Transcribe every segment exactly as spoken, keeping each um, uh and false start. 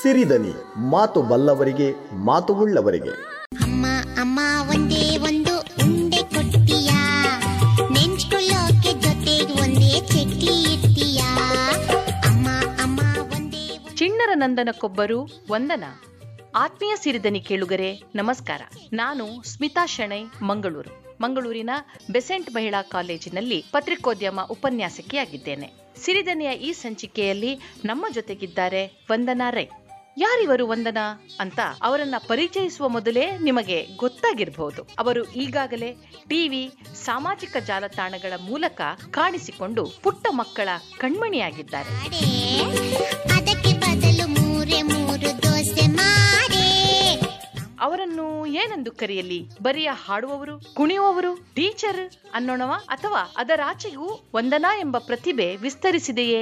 ಸಿರಿದನಿ, ಮಾತು ಬಲ್ಲವರಿಗೆ ಮಾತು ಉಳ್ಳವರಿಗೆ. ಅಮ್ಮ ಅಮ್ಮ ಒಂದೇ ಒಂದು ಉಂಡೆ ಕೊಟ್ಟಿಯಾ, ನೆಂಚ್ಕೊಳ್ಳೋಕೆ ಜೊತೆಗೆ ಒಂದೇ ಚಟ್ಲಿ ಇರ್ತೀಯಾ. ಅಮ್ಮ ಅಮ್ಮ ಒಂದೇ ಚಿಣ್ಣರ ನಂದನಕ್ಕೊಬ್ಬರು ವಂದನಾ. ಆತ್ಮೀಯ ಸಿರಿದನಿ ಕೇಳುಗರೆ, ನಮಸ್ಕಾರ. ನಾನು ಸ್ಮಿತಾ ಶೆಣೈ, ಮಂಗಳೂರು. ಮಂಗಳೂರಿನ ಬೆಸೆಂಟ್ ಮಹಿಳಾ ಕಾಲೇಜಿನಲ್ಲಿ ಪತ್ರಿಕೋದ್ಯಮ ಉಪನ್ಯಾಸಕಿಯಾಗಿದ್ದೇನೆ. ಸಿರಿದನಿಯ ಈ ಸಂಚಿಕೆಯಲ್ಲಿ ನಮ್ಮ ಜೊತೆಗಿದ್ದಾರೆ ವಂದನಾ ರೈ. ಯಾರಿವರು ವಂದನಾ ಅಂತ ಅವರನ್ನ ಪರಿಚಯಿಸುವ ಮೊದಲೇ ನಿಮಗೆ ಗೊತ್ತಾಗಿರಬಹುದು. ಅವರು ಈಗಾಗಲೇ ಟಿವಿ, ಸಾಮಾಜಿಕ ಜಾಲತಾಣಗಳ ಮೂಲಕ ಕಾಣಿಸಿಕೊಂಡು ಪುಟ್ಟ ಮಕ್ಕಳ ಕಣ್ಮಣಿಯಾಗಿದ್ದಾರೆ. ಅವರನ್ನು ಏನೆಂದು ಕರೆಯಲಿ? ಬರಿಯ ಹಾಡುವವರು, ಕುಣಿಯುವವರು, ಟೀಚರ್ ಅನ್ನೋಣವ, ಅಥವಾ ಅದರಾಚೆಗೂ ವಂದನಾ ಎಂಬ ಪ್ರತಿಭೆ ವಿಸ್ತರಿಸಿದೆಯೇ?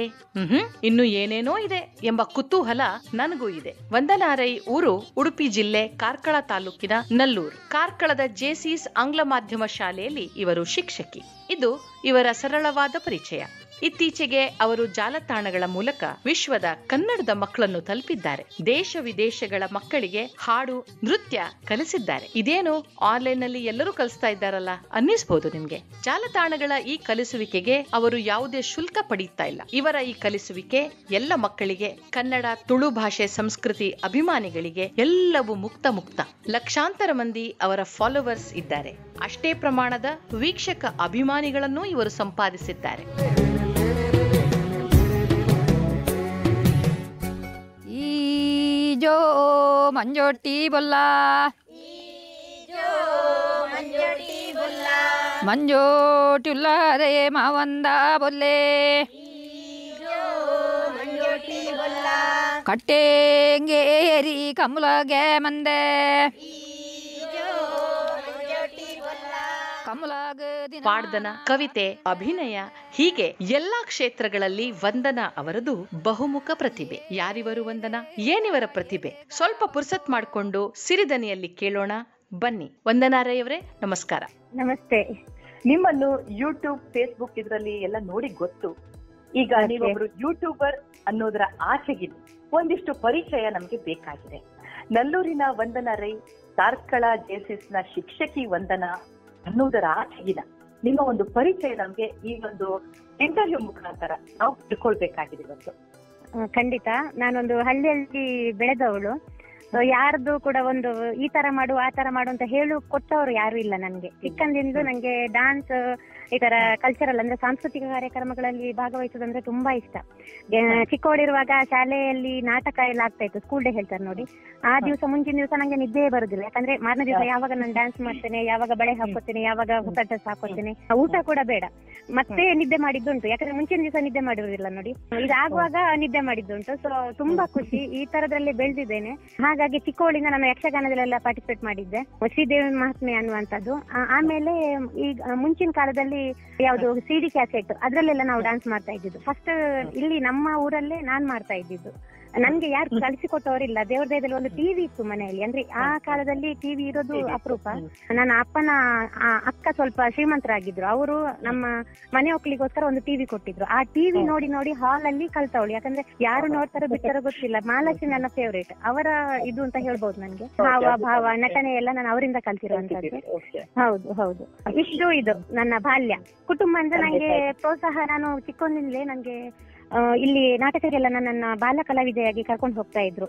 ಹ್ಮ್ ಇನ್ನು ಏನೇನೋ ಇದೆ ಎಂಬ ಕುತೂಹಲ ನನಗೂ ಇದೆ. ವಂದನಾ ರೈ ಊರು ಉಡುಪಿ ಜಿಲ್ಲೆ ಕಾರ್ಕಳ ತಾಲೂಕಿನ ನಲ್ಲೂರು. ಕಾರ್ಕಳದ ಜೆಸಿಎಸ್ ಆಂಗ್ಲ ಮಾಧ್ಯಮ ಶಾಲೆಯಲ್ಲಿ ಇವರು ಶಿಕ್ಷಕಿ. ಇದು ಇವರ ಸರಳವಾದ ಪರಿಚಯ. ಇತ್ತೀಚೆಗೆ ಅವರು ಜಾಲತಾಣಗಳ ಮೂಲಕ ವಿಶ್ವದ ಕನ್ನಡದ ಮಕ್ಕಳನ್ನು ತಲುಪಿದ್ದಾರೆ. ದೇಶ ವಿದೇಶಗಳ ಮಕ್ಕಳಿಗೆ ಹಾಡು, ನೃತ್ಯ ಕಲಿಸಿದ್ದಾರೆ. ಇದೇನು ಆನ್ಲೈನ್ ನಲ್ಲಿ ಎಲ್ಲರೂ ಕಲಿಸ್ತಾ ಇದ್ದಾರಲ್ಲ ಅನ್ನಿಸಬಹುದು ನಿಮ್ಗೆ. ಜಾಲತಾಣಗಳ ಈ ಕಲಿಸುವಿಕೆಗೆ ಅವರು ಯಾವುದೇ ಶುಲ್ಕ ಪಡೆಯುತ್ತಾ ಇಲ್ಲ. ಇವರ ಈ ಕಲಿಸುವಿಕೆ ಎಲ್ಲ ಮಕ್ಕಳಿಗೆ, ಕನ್ನಡ, ತುಳು ಭಾಷೆ, ಸಂಸ್ಕೃತಿ ಅಭಿಮಾನಿಗಳಿಗೆ ಎಲ್ಲವೂ ಮುಕ್ತ ಮುಕ್ತ. ಲಕ್ಷಾಂತರ ಮಂದಿ ಅವರ ಫಾಲೋವರ್ಸ್ ಇದ್ದಾರೆ. ಅಷ್ಟೇ ಪ್ರಮಾಣದ ವೀಕ್ಷಕ ಅಭಿಮಾನಿಗಳನ್ನು ಇವರು ಸಂಪಾದಿಸಿದ್ದಾರೆ. जो मंजोटी बोला जो मंजोटी बोला मंजोटुला रे मावंदा बोले जो मंजोटी बोला कटेंगे री कमला गे मंदे जो मंजोटी बोला ಕಮಲಾ. ಪಾಡ್ದನ, ಕವಿತೆ, ಅಭಿನಯ ಹೀಗೆ ಎಲ್ಲಾ ಕ್ಷೇತ್ರಗಳಲ್ಲಿ ವಂದನಾ ಅವರದು ಬಹುಮುಖ ಪ್ರತಿಭೆ. ಯಾರಿವರು ವಂದನಾ? ಏನಿವರ ಪ್ರತಿಭೆ? ಸ್ವಲ್ಪ ಪುರ್ಸತ್ ಮಾಡಿಕೊಂಡು ಸಿರಿದನಿಯಲ್ಲಿ ಕೇಳೋಣ, ಬನ್ನಿ. ವಂದನಾ ರೈ ಅವರೇ, ನಮಸ್ಕಾರ. ನಮಸ್ತೆ. ನಿಮ್ಮನ್ನು ಯೂಟ್ಯೂಬ್, ಫೇಸ್ಬುಕ್ ಇದರಲ್ಲಿ ಎಲ್ಲ ನೋಡಿ ಗೊತ್ತು. ಈಗ ನೀವೊಬ್ರು ಯೂಟ್ಯೂಬರ್ ಅನ್ನೋದರ ಆಚೆಗಿದ್ದು ಒಂದಿಷ್ಟು ಪರಿಚಯ ನಮ್ಗೆ ಬೇಕಾಗಿದೆ. ನಲ್ಲೂರಿನ ವಂದನಾ ರೈ, ಕಾರ್ಕಳ ಜೆಸಿಎಸ್ ನ ಶಿಕ್ಷಕಿ ವಂದನಾ ಅನ್ನುವುದರ ಆಚೆಗಿನ ನಿಮ್ಮ ಒಂದು ಪರಿಚಯ ನಮ್ಗೆ ಈ ಒಂದು ಇಂಟರ್ವ್ಯೂ ಮುಖಾಂತರ ನಾವು ತಿಳ್ಕೊಳ್ಬೇಕಾಗಿದೆ. ಇವತ್ತು ಖಂಡಿತ ನಾನೊಂದು ಹಳ್ಳಿಯಲ್ಲಿ ಬೆಳೆದವಳು. ಯಾರ್ದು ಕೂಡ ಒಂದು ಈ ತರ ಮಾಡು ಆ ತರ ಮಾಡು ಅಂತ ಹೇಳು ಕೊಟ್ಟವ್ರು ಯಾರು ಇಲ್ಲ. ನನ್ಗೆ ಚಿಕ್ಕಂದಿಂದ ನಂಗೆ ಡಾನ್ಸ್, ಈ ತರ ಕಲ್ಚರಲ್ ಅಂದ್ರೆ ಸಾಂಸ್ಕೃತಿಕ ಕಾರ್ಯಕ್ರಮಗಳಲ್ಲಿ ಭಾಗವಹಿಸೋದಂದ್ರೆ ತುಂಬಾ ಇಷ್ಟ. ಚಿಕ್ಕವಳಿರುವಾಗ ಶಾಲೆಯಲ್ಲಿ ನಾಟಕ ಎಲ್ಲ ಆಗ್ತಾ ಇತ್ತು, ಸ್ಕೂಲ್ ಡೇ ಹೇಳ್ತಾರೆ ನೋಡಿ. ಆ ದಿವಸ ಮುಂಚಿನ ದಿವಸ ನಂಗೆ ನಿದ್ದೆ ಬರುದಿಲ್ಲ, ಯಾಕಂದ್ರೆ ಮಾರನೇ ದಿವಸ ಯಾವಾಗ ನಾನು ಡ್ಯಾನ್ಸ್ ಮಾಡ್ತೇನೆ, ಯಾವಾಗ ಬಳೆ ಹಾಕೋತೇನೆ, ಯಾವಾಗ ಹೊಸ ಡ್ರೆಸ್ ಹಾಕೋತೇನೆ, ಊಟ ಕೂಡ ಬೇಡ, ಮತ್ತೆ ನಿದ್ದೆ ಮಾಡಿದ್ದುಂಟು. ಯಾಕಂದ್ರೆ ಮುಂಚಿನ ದಿವಸ ನಿದ್ದೆ ಮಾಡಿರೋದಿಲ್ಲ ನೋಡಿ, ಇದಾಗುವಾಗ ನಿದ್ದೆ ಮಾಡಿದ್ದುಂಟು. ಸೊ ತುಂಬಾ ಖುಷಿ, ಈ ತರದಲ್ಲಿ ಬೆಳೆದಿದ್ದೇನೆ. ಹಾಗಾಗಿ ಚಿಕ್ಕವಳಿಂದ ನಾನು ಯಕ್ಷಗಾನದಲ್ಲೆಲ್ಲ ಪಾರ್ಟಿಸಿಪೇಟ್ ಮಾಡಿದ್ದೆ, ಶ್ರೀದೇವಿ ಮಹಾತ್ಮೆ ಅನ್ನುವಂಥದ್ದು. ಆಮೇಲೆ ಈಗ ಮುಂಚಿನ ಕಾಲದಲ್ಲಿ ಯಾವ್ದು ಸಿಡಿ ಕ್ಯಾಸೆಟ್ ಅದ್ರಲ್ಲೆಲ್ಲ ನಾವು ಡ್ಯಾನ್ಸ್ ಮಾಡ್ತಾ ಇದ್ದಿದ್ದು. ಫಸ್ಟ್ ಇಲ್ಲಿ ನಮ್ಮ ಊರಲ್ಲೇ ನಾನ್ ಮಾಡ್ತಾ ಇದ್ದಿದ್ದು. ನನ್ಗೆ ಯಾರು ಕಳಿಸಿಕೊಟ್ಟವರಿಲ್ಲ. ದೇವ್ರ ದಯದಲ್ಲಿ ಒಂದು ಟಿವಿ ಇತ್ತು ಮನೆಯಲ್ಲಿ, ಅಂದ್ರೆ ಆ ಕಾಲದಲ್ಲಿ ಟಿವಿ ಇರೋದು ಅಪರೂಪ. ನನ್ನ ಅಪ್ಪನ ಅಕ್ಕ ಸ್ವಲ್ಪ ಶ್ರೀಮಂತರಾಗಿದ್ರು, ಅವರು ನಮ್ಮ ಮನೆ ಒಕ್ಕಲಿಗೋಸ್ಕರ ಒಂದು ಟಿವಿ ಕೊಟ್ಟಿದ್ರು. ಆ ಟಿವಿ ನೋಡಿ ನೋಡಿ ಹಾಲ್ ಅಲ್ಲಿ ಕಲ್ತವಳು. ಯಾಕಂದ್ರೆ ಯಾರು ನೋಡ್ತಾರೋ ಬಿಡ್ತಾರೋ ಗೊತ್ತಿಲ್ಲ. ಮಾಲಾಕ್ಷಿ ನನ್ನ ಫೇವ್ರೇಟ್, ಅವರ ಇದು ಅಂತ ಹೇಳ್ಬಹುದು. ನನ್ಗೆ ಭಾವ ಭಾವ ನಟನೆ ಎಲ್ಲ ನಾನು ಅವರಿಂದ ಕಲ್ತಿರುವಂತದ್ದು. ಹೌದು ಹೌದು, ಇಷ್ಟು ಇದು ನನ್ನ ಬಾಲ್ಯ. ಕುಟುಂಬ ಅಂದ್ರೆ ನಂಗೆ ಪ್ರೋತ್ಸಾಹ. ನಾನು ಚಿಕ್ಕಂದಿನಲೇ ನನ್ಗೆ ಇಲ್ಲಿ ನಾಟಕಕ್ಕೆಲ್ಲ ನನ್ನನ್ನ ಬಾಲ ಕಲಾವಿದೆಯಾಗಿ ಕರ್ಕೊಂಡು ಹೋಗ್ತಾ ಇದ್ರು.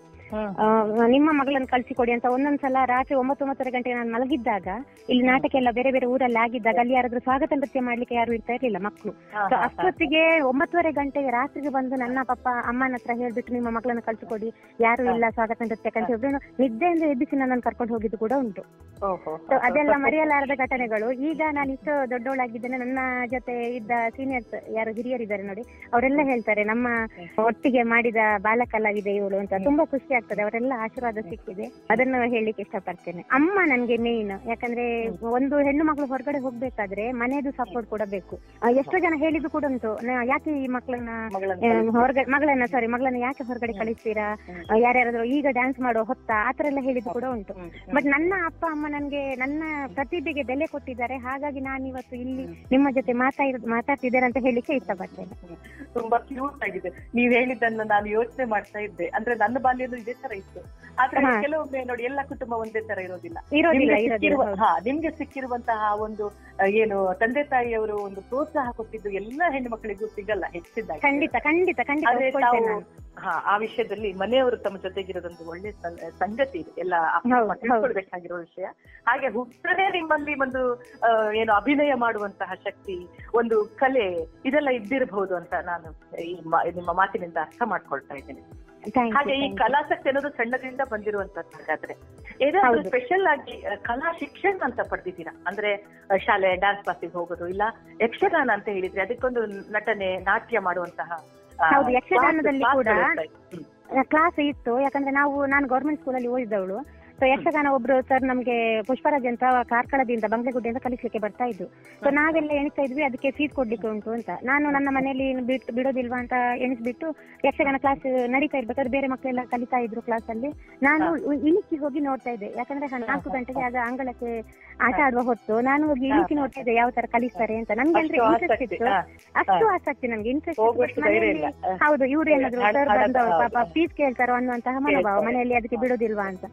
ನಿಮ್ಮ ಮಗಳನ್ನು ಕಳ್ಸಿಕೊಡಿ ಅಂತ ಒಂದೊಂದ್ಸಲ ರಾತ್ರಿ ಒಂಬತ್ತೊಂಬತ್ತರ ಗಂಟೆಗೆ ನಾನು ಮಲಗಿದ್ದಾಗ, ಇಲ್ಲಿ ನಾಟಕ ಎಲ್ಲ ಬೇರೆ ಬೇರೆ ಊರಲ್ಲಿ ಆಗಿದ್ದಾಗ, ಅಲ್ಲಿ ಯಾರಾದ್ರೂ ಸ್ವಾಗತ ನೃತ್ಯ ಮಾಡ್ಲಿಕ್ಕೆ ಯಾರು ಇರ್ತಾ ಇರ್ಲಿಲ್ಲ ಮಕ್ಕಳು. ಅಷ್ಟೊತ್ತಿಗೆ ಒಂಬತ್ತುವರೆ ಗಂಟೆಗೆ ರಾತ್ರಿಗೆ ಬಂದು ನನ್ನ ಪಪ್ಪ ಅಮ್ಮನ ಹತ್ರ ಹೇಳ್ಬಿಟ್ಟು, ನಿಮ್ಮ ಮಕ್ಕಳನ್ನು ಕಳ್ಸಿಕೊಡಿ, ಯಾರು ಇಲ್ಲ ಸ್ವಾಗತ ನೃತ್ಯಕ್ಕೆ ಅಂತ ಹೇಳಿ ನಿದ್ದೆಯಿಂದ ಎಬ್ಬಿಸಿ ನನ್ನನ್ನು ಕರ್ಕೊಂಡು ಹೋಗಿದ್ದು ಕೂಡ ಉಂಟು. ಅದೆಲ್ಲ ಮರೆಯಲಾರದ ಘಟನೆಗಳು. ಈಗ ನಾನು ಇಷ್ಟು ದೊಡ್ಡವಳಾಗಿದ್ದೇನೆ, ನನ್ನ ಜೊತೆ ಇದ್ದ ಸೀನಿಯರ್ಸ್ ಯಾರು ಹಿರಿಯರಿದ್ದಾರೆ ನೋಡಿ, ಅವರೆಲ್ಲ ಹೇಳ್ತಾರೆ ನಮ್ಮ ಒಟ್ಟಿಗೆ ಮಾಡಿದ ಬಾಲ ಕಲಾವಿದೆ ಇವಳು ಅಂತ. ತುಂಬಾ ಖುಷಿ ಆಗ್ತದೆ, ಅವರೆಲ್ಲ ಆಶೀರ್ವಾದ ಸಿಕ್ಕಿದೆ, ಅದನ್ನು ಹೇಳಲಿಕ್ಕೆ ಇಷ್ಟಪಡ್ತೇನೆ. ಅಮ್ಮ ನನ್ಗೆ ಮೇನ್, ಯಾಕಂದ್ರೆ ಒಂದು ಹೆಣ್ಣು ಮಕ್ಕಳು ಹೊರಗಡೆ ಹೋಗ್ಬೇಕಾದ್ರೆ ಮನೆಯದು ಸಪೋರ್ಟ್ ಕೂಡ ಬೇಕು. ಎಷ್ಟೋ ಜನ ಹೇಳಿದ್ರು ಕೂಡ ಉಂಟು, ಯಾಕೆ ಈ ಮಕ್ಕಳನ್ನ ಹೊರಗಡೆ ಮಗಳನ್ನ ಸಾರಿ ಮಗಳನ್ನ ಯಾಕೆ ಹೊರಗಡೆ ಕಳಿಸ್ತೀರಾ, ಯಾರ್ಯಾರಾದ್ರೂ ಈಗ ಡ್ಯಾನ್ಸ್ ಮಾಡೋ ಹೊತ್ತ ಆತರ ಎಲ್ಲ ಹೇಳಿದ್ರು ಕೂಡ ಉಂಟು. ಬಟ್ ನನ್ನ ಅಪ್ಪ ಅಮ್ಮ ನನ್ಗೆ ನನ್ನ ಪ್ರತಿಭೆಗೆ ಬೆಲೆ ಕೊಟ್ಟಿದ್ದಾರೆ. ಹಾಗಾಗಿ ನಾನು ಇವತ್ತು ಇಲ್ಲಿ ನಿಮ್ಮ ಜೊತೆ ಮಾತಾಡ್ ಮಾತಾಡ್ತಿದ್ದಾರೆ ಅಂತ ಹೇಳಿಕ್ಕೆ ಇಷ್ಟಪಡ್ತೇನೆ. ತುಂಬಾ ಕ್ಯೂಟ್ ಆಗಿದೆ ನೀವ್ ಹೇಳಿದ್ದನ್ನು ನಾನು ಯೋಚನೆ ಮಾಡ್ತಾ ಇದ್ದೆ. ಅಂದ್ರೆ ನನ್ನ ಬಾಲ್ಯದ ಒಂದೇ ತರ ಇತ್ತು. ಆದ್ರೆ ಕೆಲವೊಮ್ಮೆ ನೋಡಿ ಎಲ್ಲಾ ಕುಟುಂಬ ಒಂದೇ ತರ ಇರೋದಿಲ್ಲ. ಹಾ, ನಿಮ್ಗೆ ಸಿಕ್ಕಿರುವಂತಹ ಒಂದು ಏನು ತಂದೆ ತಾಯಿಯವರು ಒಂದು ಪ್ರೋತ್ಸಾಹ ಕೊಟ್ಟಿದ್ದು ಎಲ್ಲಾ ಹೆಣ್ಣು ಮಕ್ಕಳಿಗೂ ಸಿಗಲ್ಲ ಹೆಚ್ಚಿದ್ದಾಗ. ಖಂಡಿತ ಖಂಡಿತ ಖಂಡಿತ. ಹಾ, ಆ ವಿಷಯದಲ್ಲಿ ಮನೆಯವರು ತಮ್ಮ ಜೊತೆಗಿರೋದೊಂದು ಒಳ್ಳೆ ಸಂಗತಿ ಇದೆ. ಎಲ್ಲ ತಿಳ್ಕೊಳ್ಬೇಕಾಗಿರೋ ವಿಷಯ. ಹಾಗೆ ಹುಟ್ಟದೇ ನಿಮ್ಮಲ್ಲಿ ಒಂದು ಏನು ಅಭಿನಯ ಮಾಡುವಂತಹ ಶಕ್ತಿ, ಒಂದು ಕಲೆ, ಇದೆಲ್ಲ ಇದ್ದಿರಬಹುದು ಅಂತ ನಾನು ನಿಮ್ಮ ಮಾತಿನಿಂದ ಅರ್ಥ ಮಾಡ್ಕೊಳ್ತಾ ಇದ್ದೇನೆ. ಹಾಗೆ ಈ ಕಲಾಸಕ್ತಿ ಅನ್ನೋದು ಸಣ್ಣದಿಂದ ಬಂದಿರುವಂತದ್ದು. ಹಾಗಾದ್ರೆ ಏನಾದ್ರೂ ಸ್ಪೆಷಲ್ ಆಗಿ ಕಲಾ ಶಿಕ್ಷಣ ಅಂತ ಪಡೆದಿದ್ದೀರಾ? ಅಂದ್ರೆ ಶಾಲೆ ಡ್ಯಾನ್ಸ್ ಕ್ಲಾಸಿಗೆ ಹೋಗೋದು, ಇಲ್ಲ ಯಕ್ಷಗಾನ ಅಂತ ಹೇಳಿದ್ರೆ ಅದಕ್ಕೊಂದು ನಟನೆ, ನಾಟ್ಯ ಮಾಡುವಂತಹ. ಹೌದು, ಯಕ್ಷಗಾನದಲ್ಲಿ ಕೂಡ ಕ್ಲಾಸ್ ಇತ್ತು. ಯಾಕಂದ್ರೆ ನಾವು ನಾನು ಗೌರ್ಮೆಂಟ್ ಸ್ಕೂಲಲ್ಲಿ ಓದಿದವಳು. ಸೊ ಯಕ್ಷಗಾನ ಒಬ್ರು ಸರ್ ನಮ್ಗೆ ಪುಷ್ಪರಾಜ್ ಅಂತ ಕಾರ್ಕಳದಿಂದ, ಬಂಗ್ಲೆಗುಡ್ಡೆಯಿಂದ ಕಲಿಸ್ಲಿಕ್ಕೆ ಬರ್ತಾ ಇದ್ರು. ಸೊ ನಾವೆಲ್ಲ ಎಣಿಸ್ತಾ ಇದ್ವಿ ಅದಕ್ಕೆ ಫೀಸ್ ಕೊಡ್ಲಿಕ್ಕೆ ಉಂಟು ಅಂತ. ನಾನು ನನ್ನ ಮನೆಯಲ್ಲಿ ಬಿಟ್ಟು ಬಿಡೋದಿಲ್ವಾ ಅಂತ ಎಣಿಸ್ಬಿಟ್ಟು ಯಕ್ಷಗಾನ ಕ್ಲಾಸ್ ನಡೀತಾ ಇರ್ಬೇಕಾದ್ರೆ ಬೇರೆ ಮಕ್ಕಳೆಲ್ಲ ಕಲಿತಾ ಇದ್ರು ಕ್ಲಾಸ್ ಅಲ್ಲಿ. ನಾನು ಇಳಿಕಿ ಹೋಗಿ ನೋಡ್ತಾ ಇದ್ದೆ. ಯಾಕಂದ್ರೆ ನಾಲ್ಕು ಗಂಟೆಗೆ ಆಗ ಅಂಗಳಕ್ಕೆ ಆಟ ಆಡುವ ಹೊತ್ತು ನಾನು ಹೋಗಿ ಇಳಿಕಿ ನೋಡ್ತಾ ಇದ್ದೆ ಯಾವ ತರ ಕಲಿಸ್ತಾರೆ ಅಂತ. ನಮ್ಗೆ ಅಂದ್ರೆ ಇಂಟ್ರೆಸ್ಟ್ ಇತ್ತು, ಅಷ್ಟು ಆಸಕ್ತಿ ನಮ್ಗೆ, ಇಂಟ್ರೆಸ್ಟ್. ಹೌದು, ಇವ್ರು ಏನಾದ್ರು ಪಾಪ ಫೀಸ್ ಕೇಳ್ತಾರೋ ಅನ್ನುವಂತಹ ಮನೋಭಾವ, ಮನೆಯಲ್ಲಿ ಅದಕ್ಕೆ ಬಿಡೋದಿಲ್ವಾ ಅಂತ.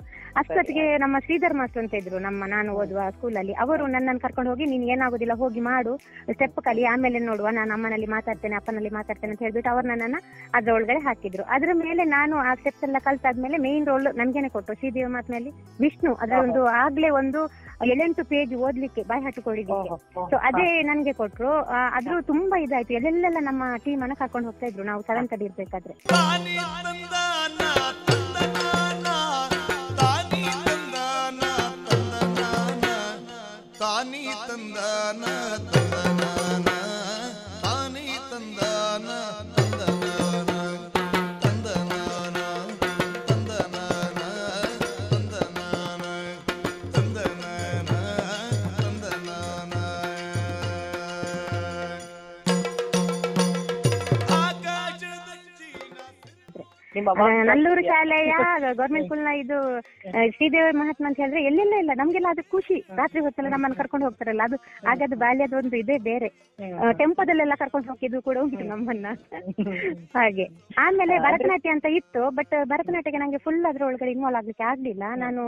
ಅಷ್ಟೊತ್ತಿಗೆ ನಮ್ಮ ಶ್ರೀಧರ್ ಮಾಸ್ಟರ್ ಅಂತ ಇದ್ರು ನಮ್ಮ ನಾನು ಓದುವ ಸ್ಕೂಲಲ್ಲಿ. ಅವರು ನನ್ನನ್ನು ಕರ್ಕೊಂಡು ಹೋಗಿ ನೀನ್ ಏನಾಗುದಿಲ್ಲ ಹೋಗಿ ಮಾಡು, ಸ್ಟೆಪ್ ಕಲಿ, ಆಮೇಲೆ ನೋಡುವ, ನಾನು ಅಮ್ಮನಲ್ಲಿ ಮಾತಾಡ್ತೇನೆ ಅಪ್ಪನಲ್ಲಿ ಮಾತಾಡ್ತೇನೆ ಅಂತ ಹೇಳ್ಬಿಟ್ಟು ಅವ್ರು ನನ್ನನ್ನು ಅದ್ರ ಒಳಗಡೆ ಹಾಕಿದ್ರು. ಅದ್ರ ಮೇಲೆ ನಾನು ಆ ಸ್ಟೆಪ್ಸ್ ಎಲ್ಲ ಕಲ್ತಾದ್ಮೇಲೆ ಮೇನ್ ರೋಲ್ ನನ್ಗೇನೆ ಕೊಟ್ಟು ಶ್ರೀದೇವಿ ಮಾತಿನಲ್ಲಿ ವಿಷ್ಣು, ಅದರ ಒಂದು ಆಗ್ಲೇ ಒಂದು ಏಳೆಂಟು ಪೇಜ್ ಓದ್ಲಿಕ್ಕೆ ಬಾಯಿ ಹಾಕಿಕೊಂಡಿದ್ದೆ. ಸೊ ಅದೇ ನನ್ಗೆ ಕೊಟ್ರು. ಅದ್ರೂ ತುಂಬಾ ಇದಾಯ್ತು. ಎಲ್ಲೆಲ್ಲ ನಮ್ಮ ಟೀಮ್ ಅನ್ನ ಕರ್ಕೊಂಡು ಹೋಗ್ತಾ ಇದ್ರು ನಾವು ಸೆವೆಂತ್ ಅಲ್ಲಿ ಇರ್ಬೇಕಾದ್ರೆ. ನಲ್ಲೂರು ಶಾಲೆಯ ಗೌರ್ಮೆಂಟ್ ಸ್ಕೂಲ್ನ ಇದು ಶ್ರೀದೇವ ಮಹಾತ್ಮ ಅಂತ ಹೇಳಿದ್ರೆ ಎಲ್ಲೆಲ್ಲ ಇಲ್ಲ ನಮ್ಗೆಲ್ಲ ಅದು ಖುಷಿ. ರಾತ್ರಿ ಹೊತ್ತೆಲ್ಲ ನಮ್ಮನ್ನು ಕರ್ಕೊಂಡು ಹೋಗ್ತಾರಲ್ಲ, ಅದು ಹಾಗಾದ್ರೆ ಬಾಲ್ಯದ ಒಂದು ಇದೇ ಬೇರೆ. ಟೆಂಪೋದಲ್ಲೆಲ್ಲ ಕರ್ಕೊಂಡು ಹೋಗಿದ್ದು ಕೂಡ ಉಂಟು ನಮ್ಮನ್ನ. ಹಾಗೆ ಆಮೇಲೆ ಭರತನಾಟ್ಯ ಅಂತ ಇತ್ತು. ಬಟ್ ಭರತನಾಟ್ಯಕ್ಕೆ ನಂಗೆ ಫುಲ್ ಅದ್ರ ಒಳಗಡೆ ಇನ್ವಾಲ್ವ್ ಆಗ್ಲಿಕ್ಕೆ ಆಗ್ಲಿಲ್ಲ. ನಾನು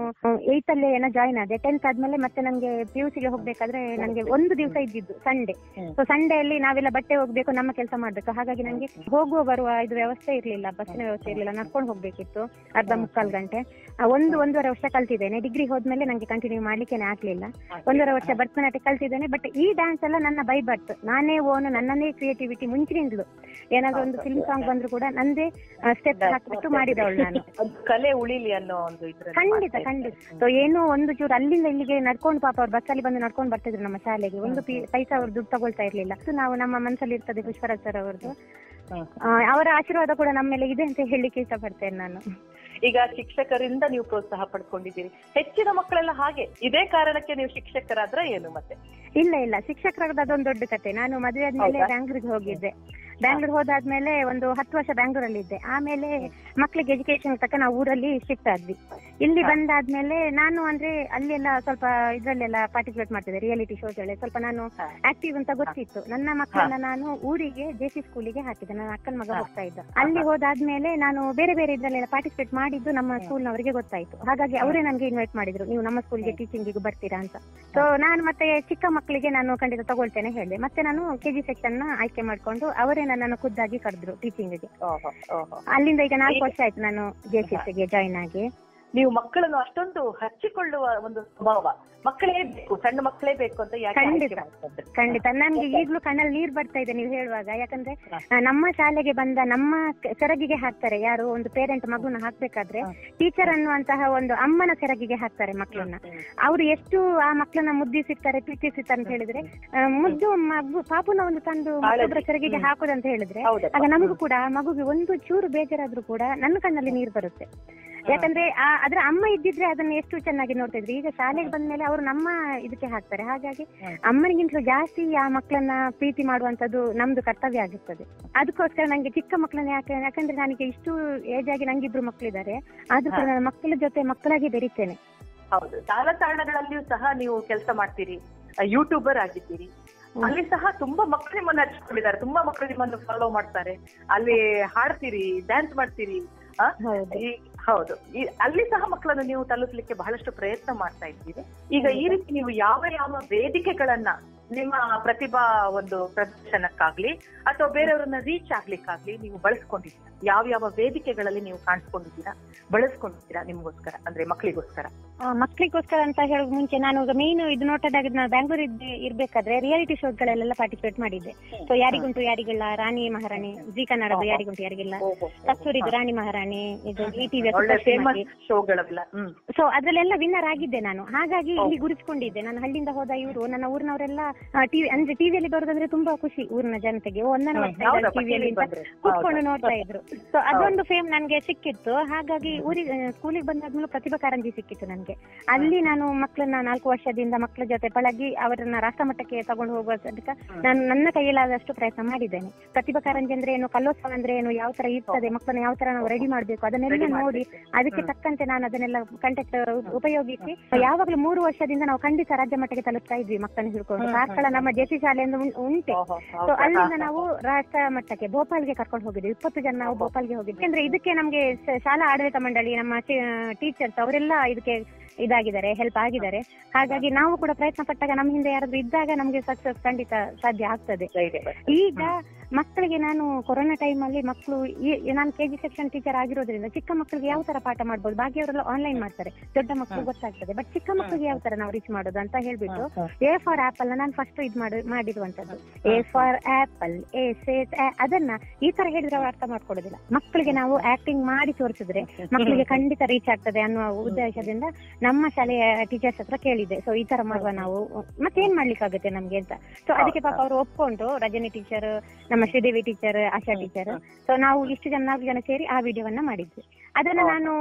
ಏತ್ ಅಲ್ಲೇ ಏನೋ ಜಾಯಿನ್ ಆದೆ. ಟೆಂತ್ ಆದ್ಮೇಲೆ ಮತ್ತೆ ನಂಗೆ ಪಿಯುಸಿಗೆ ಹೋಗ್ಬೇಕಾದ್ರೆ ನಂಗೆ ಒಂದು ದಿವಸ ಇದ್ದಿದ್ದು ಸಂಡೆ. ಸೊ ಸಂಡೆ ಅಲ್ಲಿ ನಾವೆಲ್ಲ ಬಟ್ಟೆ ಹೋಗ್ಬೇಕು, ನಮ್ಮ ಕೆಲಸ ಮಾಡ್ಬೇಕು. ಹಾಗಾಗಿ ನಂಗೆ ಹೋಗುವ ಬರುವ ಇದು ವ್ಯವಸ್ಥೆ ಇರ್ಲಿಲ್ಲ, ಬಸ್ಸಿನ ವ್ಯವಸ್ಥೆ ಇರ್ಲಿಲ್ಲ, ನಡ್ಕೊಂಡು ಹೋಗ್ಬೇಕಿತ್ತು ಅರ್ಧ ಮುಕ್ಕಾಲ್ ಗಂಟೆ. ಒಂದು ಒಂದೂವರೆ ವರ್ಷ ಕಲ್ತಿದ್ದೇನೆ. ಡಿಗ್ರಿ ಹೋದ್ಮೇಲೆ ನಂಗೆ ಕಂಟಿನ್ಯೂ ಮಾಡ್ಲಿಕ್ಕೆ ಆಗ್ಲಿಲ್ಲ. ಒಂದೂವರೆ ವರ್ಷ ಭರತನಾಟ್ಯ ಕಲ್ತಿದ್ದೇನೆ. ಬಟ್ ಈ ಡ್ಯಾನ್ಸ್ ಎಲ್ಲ ನನ್ನ ಬೈ ಬರ್ತ್, ನಾನೇ ಓನು, ನನ್ನನ್ನೇ ಕ್ರಿಯೇಟಿವಿಟಿ. ಮುಂಚಿನಿಂದಲೂ ಏನಾದ್ರೂ ಒಂದು ಫಿಲ್ಮ್ ಸಾಂಗ್ ಬಂದ್ರು ಕೂಡ ನಂದೇ ಸ್ಟೆಪ್ ಹಾಕ್ಬಿಟ್ಟು ಮಾಡಿದವಳು ನಾನು. ಕಲೆ ಉಳಿಲಿ ಅನ್ನೋ ಒಂದು ಖಂಡಿತ ಖಂಡಿತ. ಸೊ ಏನೋ ಒಂದು ಚೂರು ಅಲ್ಲಿಂದ ಇಲ್ಲಿಗೆ ನಡ್ಕೊಂಡು, ಪಾಪ ಅವ್ರು ಬಸ್ಸಲ್ಲಿ ಬಂದು ನಡ್ಕೊಂಡು ಬರ್ತಿದ್ರು ನಮ್ಮ ಶಾಲೆಗೆ. ಒಂದು ಪೈಸಾ ಅವ್ರು ದುಡ್ಡು ತಗೊಳ್ತಾ ಇರ್ಲಿಲ್ಲ. ಸೊ ನಾವು ನಮ್ಮ ಮನಸ್ಸಲ್ಲಿ ಇರ್ತದೆ ಪುಷ್ಪರಾಜ್ ಸರ್ ಅವ್ರದ್ದು, ಅವರ ಆಶೀರ್ವಾದ ಕೂಡ ನಮ್ಮ ಮೇಲೆ ಇದೆ ಅಂತ ಹೇಳಲಿಕ್ಕೆ ಇಷ್ಟಪಡ್ತೇನೆ ನಾನು. ಈಗ ಶಿಕ್ಷಕರಿಂದ ನೀವು ಪ್ರೋತ್ಸಾಹ ಪಡ್ಕೊಂಡಿದ್ದೀರಿ, ಹೆಚ್ಚಿನ ಮಕ್ಕಳೆಲ್ಲ ಹಾಗೆ ಇದೇ ಕಾರಣಕ್ಕೆ ನೀವು ಶಿಕ್ಷಕರಾದ್ರೆ ಏನು ಮತ್ತೆ? ಇಲ್ಲ ಇಲ್ಲ, ಶಿಕ್ಷಕರಾದ ಅದೊಂದು ದೊಡ್ಡ ಕತೆ. ನಾನು ಮದುವೆ ಆದ್ಮೇಲೆ ಬ್ಯಾಂಗ್ಳೂರ್ಗೆ ಹೋಗಿದ್ದೆ. ಬ್ಯಾಂಗ್ಳೂರ್ ಹೋದಾದ್ಮೇಲೆ ಒಂದು ಹತ್ತು ವರ್ಷ ಬ್ಯಾಂಗ್ಳೂರಲ್ಲಿ ಇದ್ದೆ. ಆಮೇಲೆ ಮಕ್ಕಳಿಗೆ ಎಜುಕೇಶನ್ ತಕ್ಕ ನಾವು ಊರಲ್ಲಿ ಶಿಫ್ಟ್ ಆದ್ವಿ. ಇಲ್ಲಿ ಬಂದಾದ್ಮೇಲೆ ನಾನು ಅಂದ್ರೆ ಅಲ್ಲೆಲ್ಲ ಸ್ವಲ್ಪ ಇದ್ರಲ್ಲೆಲ್ಲ ಪಾರ್ಟಿಸಿಪೇಟ್ ಮಾಡ್ತಿದ್ದೆ, ರಿಯಾಲಿಟಿ ಶೋಸ್ ಹೇಳಿ ಸ್ವಲ್ಪ ನಾನು ಆಕ್ಟಿವ್ ಅಂತ ಗೊತ್ತಿತ್ತು. ನನ್ನ ಮಕ್ಕಳನ್ನ ನಾನು ಊರಿಗೆ ಜೆಸಿ ಸ್ಕೂಲಿಗೆ ಹಾಕಿದ್ದೆ. ನನ್ನ ಅಕ್ಕನ ಮಗ ಹೋಗ್ತಾ ಇದ್ದ. ಅಲ್ಲಿ ಹೋದಾದ್ಮೇಲೆ ನಾನು ಬೇರೆ ಬೇರೆ ಇದ್ರಲ್ಲೆಲ್ಲ ಪಾರ್ಟಿಸಿಪೇಟ್ ಮಾಡಿದ್ದು ನಮ್ಮ ಸ್ಕೂಲ್ನವರಿಗೆ ಗೊತ್ತಾಯ್ತು. ಹಾಗಾಗಿ ಅವರೇ ನನ್ಗೆ ಇನ್ವೈಟ್ ಮಾಡಿದ್ರು, ನೀವು ನಮ್ಮ ಸ್ಕೂಲ್ಗೆ ಟೀಚಿಂಗಿಗೂ ಬರ್ತೀರಾ ಅಂತ. ಸೊ ನಾನು ಮತ್ತೆ ಚಿಕ್ಕ ಮಕ್ಕಳಿಗೆ ನಾನು ಖಂಡಿತ ತಗೊಳ್ತೇನೆ ಹೇಳಿದೆ. ಮತ್ತೆ ನಾನು ಕೆಜಿ ಸೆಕ್ಷನ್ ನ ಆಯ್ಕೆ ಮಾಡ್ಕೊಂಡು ಅವರೇ ನನ್ನನ್ನು ಖುದ್ದಾಗಿ ಕರೆದ್ರು ಟೀಚಿಂಗ್ಗೆ. ಅಲ್ಲಿಂದ ಈಗ ನಾಲ್ಕು ವರ್ಷ ಆಯ್ತು ನಾನು ಜೆಸಿಎಸ್ಗೆ ಜಾಯಿನ್ ಆಗಿ. ನೀವು ಮಕ್ಕಳನ್ನು ಅಷ್ಟೊಂದು ಹಚ್ಚಿಕೊಳ್ಳುವ ಒಂದು ಸ್ವಭಾವ, ಮಕ್ಕಳೇ ಬೇಕು, ಸಣ್ಣ ಮಕ್ಕಳೇ ಬೇಕು ಅಂತ ಖಂಡಿತ ಖಂಡಿತ. ನನ್ಗೆ ಈಗಲೂ ಕಣ್ಣಲ್ಲಿ ನೀರು ಬರ್ತಾ ಇದೆ ನೀವು ಹೇಳುವಾಗ. ಯಾಕಂದ್ರೆ ನಮ್ಮ ಶಾಲೆಗೆ ಬಂದ ನಮ್ಮ ಸೆರಗಿಗೆ ಹಾಕ್ತಾರೆ ಯಾರು ಒಂದು ಪೇರೆಂಟ್ ಮಗುನ ಹಾಕ್ಬೇಕಾದ್ರೆ, ಟೀಚರ್ ಅನ್ನುವಂತಹ ಒಂದು ಅಮ್ಮನ ಸೆರಗಿಗೆ ಹಾಕ್ತಾರೆ ಮಕ್ಕಳನ್ನ. ಅವ್ರು ಎಷ್ಟು ಆ ಮಕ್ಕಳನ್ನ ಮುದ್ದಿಸಿರ್ತಾರೆ, ಪ್ರೀತಿಸಿರ್ತಾರೆ ಅಂತ ಹೇಳಿದ್ರೆ, ಮುದ್ದು ಮಗು ಪಾಪುನ ಒಂದು ತಂದು ಮತ್ತೊಬ್ಬರ ಸೆರಗಿಗೆ ಹಾಕೋದಂತ ಹೇಳಿದ್ರೆ, ಆಗ ನಮಗೂ ಕೂಡ ಆ ಮಗುಗೆ ಒಂದು ಚೂರು ಬೇಜಾರಾದ್ರೂ ಕೂಡ ನನ್ನ ಕಣ್ಣಲ್ಲಿ ನೀರು ಬರುತ್ತೆ. ಯಾಕಂದ್ರೆ ಅದ್ರ ಅಮ್ಮ ಇದ್ದಿದ್ರೆ ಅದನ್ನ ಎಷ್ಟು ಚೆನ್ನಾಗಿ ನೋಡ್ತಾ ಇದ್ರಿ. ಈಗ ಶಾಲೆಗೆ ಬಂದ್ಮೇಲೆ ಅವರು ನಮ್ಮ ಇದಕ್ಕೆ ಹಾಕ್ತಾರೆ. ಹಾಗಾಗಿ ಅಮ್ಮನಿಗಿಂತಲೂ ಜಾಸ್ತಿ ಆ ಮಕ್ಕಳನ್ನ ಪ್ರೀತಿ ಮಾಡುವಂತದ್ದು ನಮ್ದು ಕರ್ತವ್ಯ ಆಗಿರ್ತದೆ. ಅದಕ್ಕೋಸ್ಕರ ನಂಗೆ ಚಿಕ್ಕ ಮಕ್ಕಳನ್ನ ಯಾಕೆ, ಯಾಕಂದ್ರೆ ನನಗೆ ಇಷ್ಟು ಏಜ್ ಆಗಿ ನಂಗಿಬ್ರು ಮಕ್ಕಳಿದ್ದಾರೆ, ಆದ್ರೂ ಕೂಡ ನನ್ನ ಮಕ್ಕಳ ಜೊತೆ ಮಕ್ಕಳಾಗಿ ಬೆರೀತೇನೆ. ಹೌದು, ಜಾಲತಾಣಗಳಲ್ಲಿಯೂ ಸಹ ನೀವು ಕೆಲಸ ಮಾಡ್ತೀರಿ, ಯೂಟ್ಯೂಬರ್ ಆಗಿದ್ದೀರಿ. ಅಲ್ಲಿ ಸಹ ತುಂಬಾ ಮಕ್ಕಳು ನಿಮ್ಮನ್ನು ಹಚ್ಕೊಂಡಿದ್ದಾರೆ, ತುಂಬಾ ಮಕ್ಕಳು ನಿಮ್ಮನ್ನು ಫಾಲೋ ಮಾಡ್ತಾರೆ. ಅಲ್ಲಿ ಹಾಡ್ತೀರಿ, ಡ್ಯಾನ್ಸ್ ಮಾಡ್ತೀರಿ. ಹೌದು, ಅಲ್ಲಿ ಸಹ ಮಕ್ಕಳನ್ನು ನೀವು ತಲುಪಲಿಕ್ಕೆ ಬಹಳಷ್ಟು ಪ್ರಯತ್ನ ಮಾಡ್ತಾ ಇದ್ದೀವಿ. ಈಗ ಈ ರೀತಿ ನೀವು ಯಾವ ಯಾವ ವೇದಿಕೆಗಳನ್ನ ನಿಮ್ಮ ಪ್ರತಿಭಾ ಒಂದು ಪ್ರದರ್ಶನಕ್ಕಾಗ್ಲಿ ಅಥವಾ ಬೇರೆಯವರನ್ನ ರೀಚ್ ಆಗ್ಲಿಕ್ಕಾಗ್ಲಿ ನೀವು ಬಳಸ್ಕೊಂಡಿದ್ದೀರಾ? ಯಾವ ಯಾವ ವೇದಿಕೆಗಳಲ್ಲಿ ನೀವು ಕಾಣಿಸ್ಕೊಂಡಿದ್ದೀರಾ, ಬಳಸ್ಕೊಂಡಿದ್ದೀರಾ ನಿಮ್ಗೋಸ್ಕರ, ಅಂದ್ರೆ ಮಕ್ಕಳಿಗೋಸ್ಕರ? ಮಕ್ಕಳಿಗೋಸ್ಕರ ಅಂತ ಹೇಳೋದ್ ಮುಂಚೆ ನಾನು ಮೇನ್ ಇದು ನೋಟದಾಗಿದ್, ನಾನು ಬ್ಯಾಂಗ್ಳೂರ್ ಇರ್ಬೇಕಾದ್ರೆ ರಿಯಾಲಿಟಿ ಶೋಗಳೆಲ್ಲ ಪಾರ್ಟಿಸಿಪೇಟ್ ಮಾಡಿದ್ದೆ. ಸೊ ಯಾರಿಗುಂಟು ಯಾರಿಗಿಲ್ಲ, ರಾಣಿ ಮಹಾರಾಣಿ, ಜಿ ಕನ್ನಡದ ಯಾರಿಗುಂಟು ಯಾರಿಗಿಲ್ಲ, ಕಸ್ತೂರಿ ರಾಣಿ ಮಹಾರಾಣಿ, ಇದು ಇಟಿವಿ ಶೋಗಳೆಲ್ಲ. ಸೊ ಅದ್ರಲ್ಲೆಲ್ಲ ವಿನ್ನರ್ ಆಗಿದ್ದೆ ನಾನು. ಹಾಗಾಗಿ ಇಲ್ಲಿ ಗುರುತಿಸ್ಕೊಂಡಿದ್ದೆ. ನಾನು ಹಳ್ಳಿಯಿಂದ ಹೋದ ಇವರು ನನ್ನ ಊರಿನವರೆಲ್ಲ ಟಿವಿ ಅಂದ್ರೆ ಟಿವಿಯಲ್ಲಿ ಬರೋದಂದ್ರೆ ತುಂಬಾ ಖುಷಿ ಊರಿನ ಜನತೆಗೆ. ಒಂದನ್ನು ಟಿವಿಯಲ್ಲಿ ಕೂತ್ಕೊಂಡು ನೋಡ್ತಾ ಇದ್ರು. ಸೊ ಅದೊಂದು ಫೇಮ್ ನನ್ಗೆ ಸಿಕ್ಕಿತ್ತು. ಹಾಗಾಗಿ ಊರಿಗೆ ಸ್ಕೂಲಿಗೆ ಬಂದಾದ್ಮೇಲೆ ಪ್ರತಿಭಾ ಕಾರಂಜಿ ಸಿಕ್ಕಿತ್ತು ನನ್ಗೆ. ಅಲ್ಲಿ ನಾನು ಮಕ್ಕಳನ್ನ ನಾಲ್ಕು ವರ್ಷದಿಂದ ಮಕ್ಕಳ ಜೊತೆ ಪಳಗಿ ಅವರನ್ನ ರಾಷ್ಟ್ರಮಟ್ಟಕ್ಕೆ ತಗೊಂಡು ಹೋಗುವ ತನಕ ನಾನು ನನ್ನ ಕೈಯಲ್ಲಾದಷ್ಟು ಪ್ರಯತ್ನ ಮಾಡಿದ್ದೇನೆ. ಪ್ರತಿಭಾ ಕಾರಂಜಿ ಅಂದ್ರೆ ಏನು, ಕಲೋತ್ಸವ ಅಂದ್ರೆ ಏನು, ಯಾವ ತರ ಇರ್ತದೆ, ಮಕ್ಕಳನ್ನ ಯಾವ ತರ ನಾವು ರೆಡಿ ಮಾಡ್ಬೇಕು, ಅದನ್ನೆಲ್ಲ ನೋಡಿ ಅದಕ್ಕೆ ತಕ್ಕಂತೆ ನಾನು ಅದನ್ನೆಲ್ಲ ಕಂಟೆಕ್ಟ್ ಉಪಯೋಗಿಸಿ ಯಾವಾಗ್ಲೂ ಮೂರು ವರ್ಷದಿಂದ ನಾವು ಖಂಡಿತ ರಾಜ್ಯ ಮಟ್ಟಕ್ಕೆ ತಲುಪ್ತಾ ಇದ್ವಿ ಮಕ್ಕಳನ್ನ ಹಿಡ್ಕೊಂಡು. ಕಾರ್ಕಳ ನಮ್ಮ ಜೆಸಿ ಶಾಲೆಯಿಂದ ಉಂಟೆ. ಸೊ ಅಲ್ಲಿಂದ ನಾವು ರಾಷ್ಟ್ರ ಮಟ್ಟಕ್ಕೆ ಭೋಪಾಲ್ಗೆ ಕರ್ಕೊಂಡು ಹೋಗಿದ್ವಿ. ಇಪ್ಪತ್ತು ಜನ ನಾವು ಭೋಪಾಲ್ಗೆ ಹೋಗಿದ್ವಿ. ಅಂದ್ರೆ ಇದಕ್ಕೆ ನಮ್ಗೆ ಶಾಲಾ ಆಡಳಿತ ಮಂಡಳಿ, ನಮ್ಮ ಟೀಚರ್ಸ್ ಅವರೆಲ್ಲ ಇದಕ್ಕೆ ಇದಾಗಿದ್ದಾರೆ, ಹೆಲ್ಪ್ ಆಗಿದ್ದಾರೆ. ಹಾಗಾಗಿ ನಾವು ಕೂಡ ಪ್ರಯತ್ನ ಪಟ್ಟಾಗ ನಮ್ಮ ಹಿಂದೆ ಯಾರಾದ್ರೂ ಇದ್ದಾಗ ನಮ್ಗೆ ಸಕ್ಸಸ್ ಖಂಡಿತ ಸಾಧ್ಯ ಆಗ್ತದೆ. ಈಗ ಮಕ್ಕಳಿಗೆ ನಾನು ಕೊರೋನಾ ಟೈಮ್ ಅಲ್ಲಿ ಮಕ್ಕಳು, ನಾನು ಕೆಜಿ ಸೆಕ್ಷನ್ ಟೀಚರ್ ಆಗಿರೋದ್ರಿಂದ ಚಿಕ್ಕ ಮಕ್ಕಳಿಗೆ ಯಾವ ತರ ಪಾಠ ಮಾಡ್ಬೋದು, ಬಾಕಿಯವರೆಲ್ಲ ಆನ್ಲೈನ್ ಮಾಡ್ತಾರೆ, ದೊಡ್ಡ ಮಕ್ಕಳು ಗೊತ್ತಾಗ್ತದೆ, ಬಟ್ ಚಿಕ್ಕ ಮಕ್ಕಳಿಗೆ ಯಾವ ತರ ನಾವು ರೀಚ್ ಮಾಡೋದು ಅಂತ ಹೇಳ್ಬಿಟ್ಟು ಎ ಫಾರ್ ಆಪಲ್ ನಾನು ಫಸ್ಟ್ ಇದು ಮಾಡಿರುವಂತದ್ದು. A for apple, A says, ಅದನ್ನ ಈ ತರ ಹೇಳಿದ್ರೆ ಅವ್ರು ಅರ್ಥ ಮಾಡ್ಕೊಳ್ಳೋದಿಲ್ಲ. ಮಕ್ಕಳಿಗೆ ನಾವು ಆಕ್ಟಿಂಗ್ ಮಾಡಿ ತೋರಿಸಿದ್ರೆ ಮಕ್ಕಳಿಗೆ ಖಂಡಿತ ರೀಚ್ ಆಗ್ತದೆ ಅನ್ನೋ ಉದ್ದೇಶದಿಂದ ನಮ್ಮ ಶಾಲೆಯ ಟೀಚರ್ಸ್ ಹತ್ರ ಕೇಳಿದೆ. ಸೊ ಈ ತರ ಮಾಡುವ ನಾವು, ಮತ್ತೇನ್ ಮಾಡ್ಲಿಕ್ಕಾಗುತ್ತೆ ನಮ್ಗೆ ಅಂತ. ಸೊ ಅದಕ್ಕೆ ಪಾಪ ಅವ್ರು ಒಪ್ಕೊಂಡು, ರಜನಿ ಟೀಚರ್, ನಮ್ಮ Sridevi teacher, Asha teacher, so ನಾವು ಇಷ್ಟು ಜನ ನಾಲ್ಕು ಜನ ಸೇರಿ ಆ ವಿಡಿಯೋವನ್ನ ಮಾಡಿದ್ವಿ. ಅದನ್ನ ನಾನು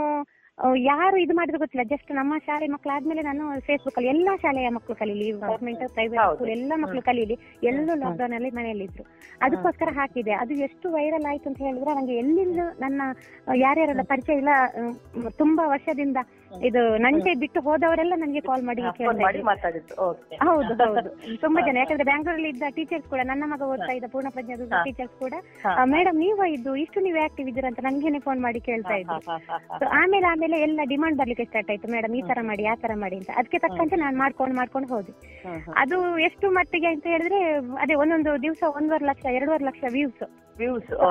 ಯಾರು ಇದು ಮಾಡಿದ್ರು ಗೊತ್ತಿಲ್ಲ, ಜಸ್ಟ್ ನಮ್ಮ ಶಾಲೆ ಮಕ್ಕಳಾದ್ಮೇಲೆ ನಾನು ಫೇಸ್ಬುಕ್ ಅಲ್ಲಿ ಎಲ್ಲಾ ಶಾಲೆಯ ಮಕ್ಕಳು ಕಲೀಲಿ, ಗವರ್ಮೆಂಟ್ ಪ್ರೈವೇಟ್ ಸ್ಕೂಲ್ ಎಲ್ಲಾ ಮಕ್ಕಳು ಕಲೀಲಿ, ಎಲ್ಲೂ ಲಾಕ್ಡೌನ್ ಅಲ್ಲಿ ಮನೆಯಲ್ಲಿದ್ರು, ಅದಕ್ಕೋಸ್ಕರ ಹಾಕಿದೆ. ಅದು ಎಷ್ಟು ವೈರಲ್ ಆಯ್ತು ಅಂತ ಹೇಳಿದ್ರೆ ನನಗೆ ಎಲ್ಲಿಂದ ನನ್ನ ಯಾರ್ಯಾರೆಲ್ಲ ಪರಿಚಯ ಇಲ್ಲ, ತುಂಬಾ ವರ್ಷದಿಂದ ಇದು ನಂಟೆ ಬಿಟ್ಟು ಹೋದವರೆಲ್ಲ ನನಗೆ ಕಾಲ್ ಮಾಡಿ ಹೌದು ಹೌದು ತುಂಬಾ ಜನ. ಯಾಕಂದ್ರೆ ಬ್ಯಾಂಗ್ಳೂರಲ್ಲಿ ಇದ್ದ ಟೀಚರ್ಸ್ ಕೂಡ, ನನ್ನ ಮಗ ಓದ್ತಾ ಇದ್ದ ಪೂರ್ಣ ಪ್ರಜ್ಞಾ ಟೀಚರ್ಸ್ ಕೂಡ, ಮೇಡಮ್ ನೀವ ಇದ್ದು ಇಷ್ಟು ನೀವ್ ಆಕ್ಟಿವ್ ಇದ್ದೀರಾ ಅಂತ ನಂಗೇನೆ ಫೋನ್ ಮಾಡಿ ಕೇಳ್ತಾ ಇದ್ರು. ಆಮೇಲೆ ಆಮೇಲೆ ಎಲ್ಲ ಡಿಮಾಂಡ್ ಬರ್ಲಿಕ್ಕೆ ಸ್ಟಾರ್ಟ್ ಆಯ್ತು, ಮೇಡಮ್ ಈ ತರ ಮಾಡಿ, ಆ ತರ ಮಾಡಿ ಅಂತ. ಅದಕ್ಕೆ ತಕ್ಕಂತೆ ನಾನು ಮಾಡ್ಕೊಂಡು ಮಾಡ್ಕೊಂಡು ಹೋದೆ. ಅದು ಎಷ್ಟು ಮಟ್ಟಿಗೆ ಅಂತ ಹೇಳಿದ್ರೆ ಅದೇ ಒಂದೊಂದು ದಿವಸ ಒಂದೂವರೆ ಲಕ್ಷ ಎರಡೂವರೆ ಲಕ್ಷ ವ್ಯೂಸ್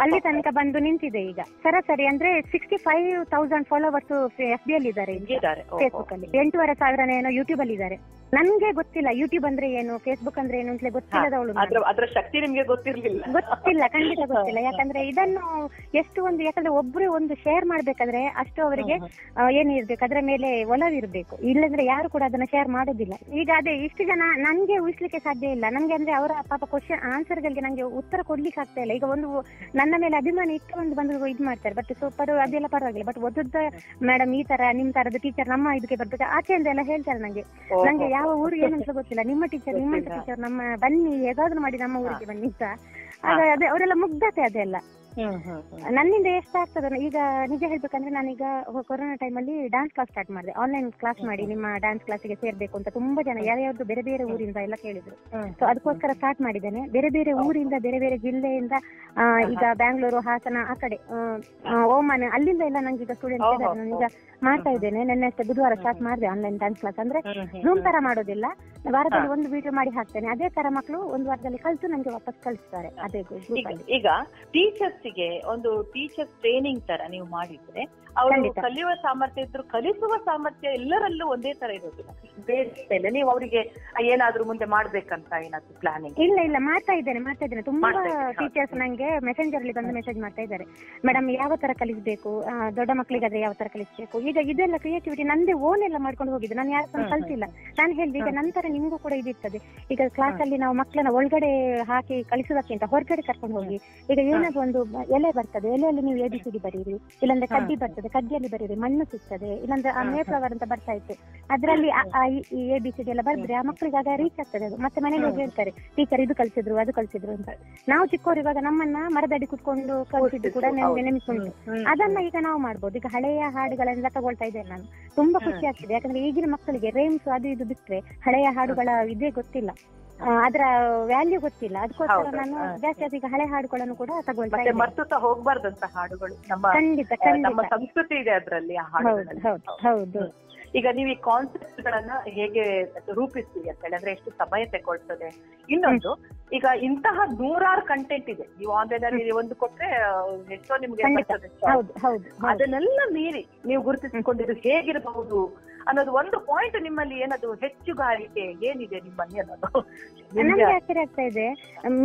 ಅಲ್ಲಿ ತನಕ ಬಂದು ನಿಂತಿದೆ. ಈಗ ಸರಾಸರಿ ಅಂದ್ರೆ sixty five thousand followers F B ಅಲ್ಲಿ ಇದ್ದಾರೆ, ಫೇಸ್ಬುಕ್ ಅಲ್ಲಿ ಎಂಟೂವರೆ ಸಾವಿರ ಏನೋ ಯೂಟ್ಯೂಬ್ ಅಲ್ಲಿ ಇದ್ದಾರೆ. ನನ್ಗೆ ಗೊತ್ತಿಲ್ಲ ಯೂಟ್ಯೂಬ್ ಅಂದ್ರೆ ಏನು, ಫೇಸ್ಬುಕ್ ಅಂದ್ರೆ ಏನು ಅಂತಲೇ ಗೊತ್ತಿಲ್ಲದವಳು, ಗೊತ್ತಿಲ್ಲ, ಖಂಡಿತ ಗೊತ್ತಿಲ್ಲ. ಯಾಕಂದ್ರೆ ಇದನ್ನು ಎಷ್ಟು ಒಂದು, ಯಾಕಂದ್ರೆ ಒಬ್ರು ಒಂದು ಶೇರ್ ಮಾಡ್ಬೇಕಾದ್ರೆ ಅಷ್ಟು ಅವರಿಗೆ ಏನಿರ್ಬೇಕು, ಅದ್ರ ಮೇಲೆ ಒಲವಿರ್ಬೇಕು, ಇಲ್ಲಂದ್ರೆ ಯಾರು ಕೂಡ ಅದನ್ನ ಶೇರ್ ಮಾಡೋದಿಲ್ಲ. ಈಗ ಅದೇ ಇಷ್ಟು ಜನ ನನ್ಗೆ ಊಹಿಸ್ಲಿಕ್ಕೆ ಸಾಧ್ಯ ಇಲ್ಲ. ನನ್ಗೆ ಅಂದ್ರೆ ಅವರ ಪಾಪ ಕ್ವಶನ್ ಆನ್ಸರ್ ಗಳಿಗೆ ನಂಗೆ ಉತ್ತರ ಕೊಡ್ಲಿಕ್ಕೆ ಆಗ್ತಾ ಇಲ್ಲ. ಈಗ ಒಂದು ನನ್ನ ಮೇಲೆ ಅಭಿಮಾನ ಇಟ್ಟು ಒಂದು ಬಂದು ಇದು ಮಾಡ್ತಾರೆ, ಬಟ್ ಸೂಪರ್ ಅದೆಲ್ಲ ಪರವಾಗಿಲ್ಲ, ಬಟ್ ಒದ್ದ ಮೇಡಮ್ ಈ ತರ ನಿಮ್ ತರದ ಟೀಚರ್ ನಮ್ಮ ಇದಕ್ಕೆ ಬರ್ಬೇಕು ಆಚೆಯಿಂದ ಎಲ್ಲ ಹೇಳ್ತಾರೆ. ನಂಗೆ ನಂಗೆ ಯಾವ ಊರು ಏನಂತ ಗೊತ್ತಿಲ್ಲ, ನಿಮ್ಮ ಟೀಚರ್ ನಿಮ್ಮ ಟೀಚರ್ ನಮ್ಮ ಬನ್ನಿ, ಹೇಗಾದ್ರೂ ಮಾಡಿ ನಮ್ಮ ಊರಿಗೆ ಬನ್ನಿ ಅಂತ. ಅದೇ ಅವರೆಲ್ಲ ಮುಗ್ಧತೆ ಅದೆಲ್ಲ ನನ್ನಿಂದ ಎಷ್ಟಾಗ್ತದ. ಈಗ ನಿಜ ಹೇಳ್ಬೇಕಂದ್ರೆ ನಾನೀಗ ಕೊರೋನಾ ಟೈಮ್ ಅಲ್ಲಿ ಡಾನ್ಸ್ ಕ್ಲಾಸ್ ಸ್ಟಾರ್ಟ್ ಮಾಡಿದೆ, ಆನ್ಲೈನ್ ಕ್ಲಾಸ್ ಮಾಡಿ ನಿಮ್ಮ ಡಾನ್ಸ್ ಕ್ಲಾಸಿಗೆ ಸೇರ್ಬೇಕು ಅಂತ ತುಂಬಾ ಜನ ಯಾರ್ಯಾವ್ದು ಬೇರೆ ಬೇರೆ ಊರಿಂದ ಎಲ್ಲ ಕೇಳಿದ್ರು. ಸೊ ಅದಕ್ಕೋಸ್ಕರ ಸ್ಟಾರ್ಟ್ ಮಾಡಿದ್ದೇನೆ. ಬೇರೆ ಬೇರೆ ಊರಿಂದ, ಬೇರೆ ಬೇರೆ ಜಿಲ್ಲೆಯಿಂದ, ಈಗ ಬ್ಯಾಂಗ್ಳೂರು, ಹಾಸನ, ಆ ಕಡೆ ಓಮನ್, ಅಲ್ಲಿಂದ ಎಲ್ಲ ನಂಗೆ ಈಗ ಸ್ಟೂಡೆಂಟ್ಸ್ ಇದ್ದಾರೆ. ನಾನೀಗ ಮಾಡ್ತಾ ಇದ್ದೇನೆ. ನೆನ್ನೆ ಅಷ್ಟೇ ಬುಧವಾರ ಸ್ಟಾರ್ಟ್ ಮಾಡಿದೆ ಆನ್ಲೈನ್ ಡಾನ್ಸ್ ಕ್ಲಾಸ್. ಅಂದ್ರೆ ರೂಮ್ ತರ ಮಾಡೋದಿಲ್ಲ, ವಾರದಲ್ಲಿ ಒಂದು ವಿಡಿಯೋ ಮಾಡಿ ಹಾಕ್ತೇನೆ. ಅದೇ ತರ ಮಕ್ಕಳು ಒಂದು ವಾರದಲ್ಲಿ ಕಲಿತು ನಮ್ಗೆ ವಾಪಸ್ ಕಳಿಸ್ತಾರೆ. ಅದೇ ಈಗ ಟೀಚರ್ಸ್ ಒಂದು ಟೀಚರ್ ಟ್ರೈನಿಂಗ್ ತರ ನೀವು ಮಾಡಿದ್ರೆ ಅವರು ಕಲಿಯುವ ಸಾಮರ್ಥ್ಯ ಇದ್ರು, ಕಲಿಸುವ ಸಾಮರ್ಥ್ಯ ಎಲ್ಲರಲ್ಲೂ ಒಂದೇ ತರ ಇರೋದಿಲ್ಲ. ಬೇರೆ ನೀವು ಅವರಿಗೆ ಏನಾದ್ರೂ ಮುಂದೆ ಮಾಡ್ಬೇಕಂತ ಏನಾದ್ರು ಪ್ಲಾನಿಂಗ್? ಇಲ್ಲ ಇಲ್ಲ, ಮಾಡ್ತಾ ಇದ್ದೇನೆ ಮಾಡ್ತಾ ಇದ್ದೇನೆ ತುಂಬಾ ಟೀಚರ್ಸ್ ನಂಗೆ ಮೆಸೆಂಜರ್ ಅಲ್ಲಿ ಬಂದು ಮೆಸೇಜ್ ಮಾಡ್ತಾ ಇದ್ದಾರೆ, ಮೇಡಮ್ ಯಾವ ತರ ಕಲಿಸ್ಬೇಕು, ದೊಡ್ಡ ಮಕ್ಕಳಿಗಾದ್ರೆ ಯಾವ ತರ ಕಲಿಸ್ಬೇಕು. ಈಗ ಇದೆಲ್ಲ ಕ್ರಿಯೇಟಿವಿಟಿ ನಂದೇ ಓನ್ ಎಲ್ಲ ಮಾಡ್ಕೊಂಡು ಹೋಗಿದ್ದೆ, ನಾನು ಯಾರು ಕಲಿಸಿಲ್ಲ. ನಾನು ಹೇಳಿದೆ ಈಗ ನಂತರ ನಿಮಗೂ ಕೂಡ ಇದಿರ್ತದೆ. ಈಗ ಕ್ಲಾಸ್ ಅಲ್ಲಿ ನಾವು ಮಕ್ಕಳನ್ನ ಒಳಗಡೆ ಹಾಕಿ ಕಲಿಸೋದಕ್ಕಿಂತ ಹೊರಗಡೆ ಕರ್ಕೊಂಡು ಹೋಗಿ, ಈಗ ಏನಾದ್ರು ಒಂದು ಎಲೆ ಬರ್ತದೆ, ಎಲೆಯಲ್ಲಿ ನೀವು ಎಬಿಸಿಡಿ ಬರೀರಿ, ಇಲ್ಲಾಂದ್ರೆ ಕಡ್ಡಿ ಬರ್ತದೆ, ಕಡ್ಡಿಯಲ್ಲಿ ಬರೀರಿ, ಮಣ್ಣು ಸಿಗ್ತದೆ, ಇಲ್ಲಾಂದ್ರೆ ಆ ಮೇಫ್ಲವರ್ ಅಂತ ಬರ್ತಾ ಇತ್ತು, ಅದರಲ್ಲಿ ಎಬಿಸಿಡಿ ಎಲ್ಲ ಬರೆದ್ರೆ ಆ ಮಕ್ಕಳಿಗೆ ಆಗ ರೀಚ್ ಆಗ್ತದೆ. ಅದು ಮತ್ತೆ ಮನೇಲಿ ಹೋಗಿ ಹೇಳ್ತಾರೆ, ಟೀಚರ್ ಇದು ಕಲಿಸಿದ್ರು ಅದು ಕಲಿಸಿದ್ರು ಅಂತ. ನಾವು ಚಿಕ್ಕವರು ಇವಾಗ ನಮ್ಮನ್ನ ಮರದಡಿ ಕುತ್ಕೊಂಡು ಕಲಿಸಿದ್ರು ಕೂಡ ನನಗೆ ನೆನಪಿಸ್ಕೊಂಡು ಅದನ್ನ ಈಗ ನಾವು ಮಾಡ್ಬೋದು. ಈಗ ಹಳೆಯ ಹಾಡುಗಳನ್ನೆಲ್ಲ ತಗೊಳ್ತಾ ಇದ್ದೇನೆ ನಾನು, ತುಂಬಾ ಖುಷಿ ಆಗ್ತಿದೆ. ಯಾಕಂದ್ರೆ ಈಗಿನ ಮಕ್ಕಳಿಗೆ ರೇಮ್ಸ್ ಅದು ಇದು ಬಿಟ್ರೆ ಹಳೆಯ ಹಾಡುಗಳ ಇದೇ ಗೊತ್ತಿಲ್ಲ. ಅದರ ವ್ಯಾಲ್ಯೂ ಗೊತ್ತಿಲ್ಲ. ಅದಕ್ಕೋಸ್ಕರ ನಾನು ಜಾಸ್ತಿ ಈಗ ಹಳೆ ಹಾಡುಗಳನ್ನು ಕೂಡ ತಗೊಳ್ತೇನೆ. ಮರ್ತುತ್ತಾ ಹೋಗಬಾರ್ದಂತ ಹಾಡುಗಳು, ಖಂಡಿತ ನಮ್ಮ ಸಂಸ್ಕೃತಿ ಇದೆ ಅದರಲ್ಲಿ. ಹೌದು. ಈಗ ನೀವು ಈ ಕಾನ್ಸೆಪ್ಟ್ ಗಳನ್ನ ಹೇಗೆ ರೂಪಿಸ್ತೀವಿ ಅಂತ ಹೇಳಿದ್ರೆ ಎಷ್ಟು ಸಮಯ ತಗೊಳ್ತದೆ? ಇನ್ನೊಂದು, ಈಗ ಇಂತಹ ನೂರಾರು ಕಂಟೆಂಟ್ ಇದೆ, ನೀವು ಆನ್ಲೈನ್ ಅಲ್ಲಿ ಒಂದು ಕೊಟ್ರೆ ಎಷ್ಟೋ ನಿಮ್ಗೆ ಅದನ್ನೆಲ್ಲ ಮೀರಿ ನೀವು ಗುರುತಿಸಿಕೊಂಡಿದ್ದು ಹೇಗಿರಬಹುದು ಅನ್ನೋದು ಒಂದು ಪಾಯಿಂಟ್. ನಿಮ್ಮಲ್ಲಿ ಏನದು ಹೆಚ್ಚುಗಾರಿಕೆ ಏನಿದೆ ನಿಮ್ಮಲ್ಲಿ ಅನ್ನೋದು ನನಗೆ ಆಶ್ಚರ್ಯ ಆಗ್ತಾ ಇದೆ.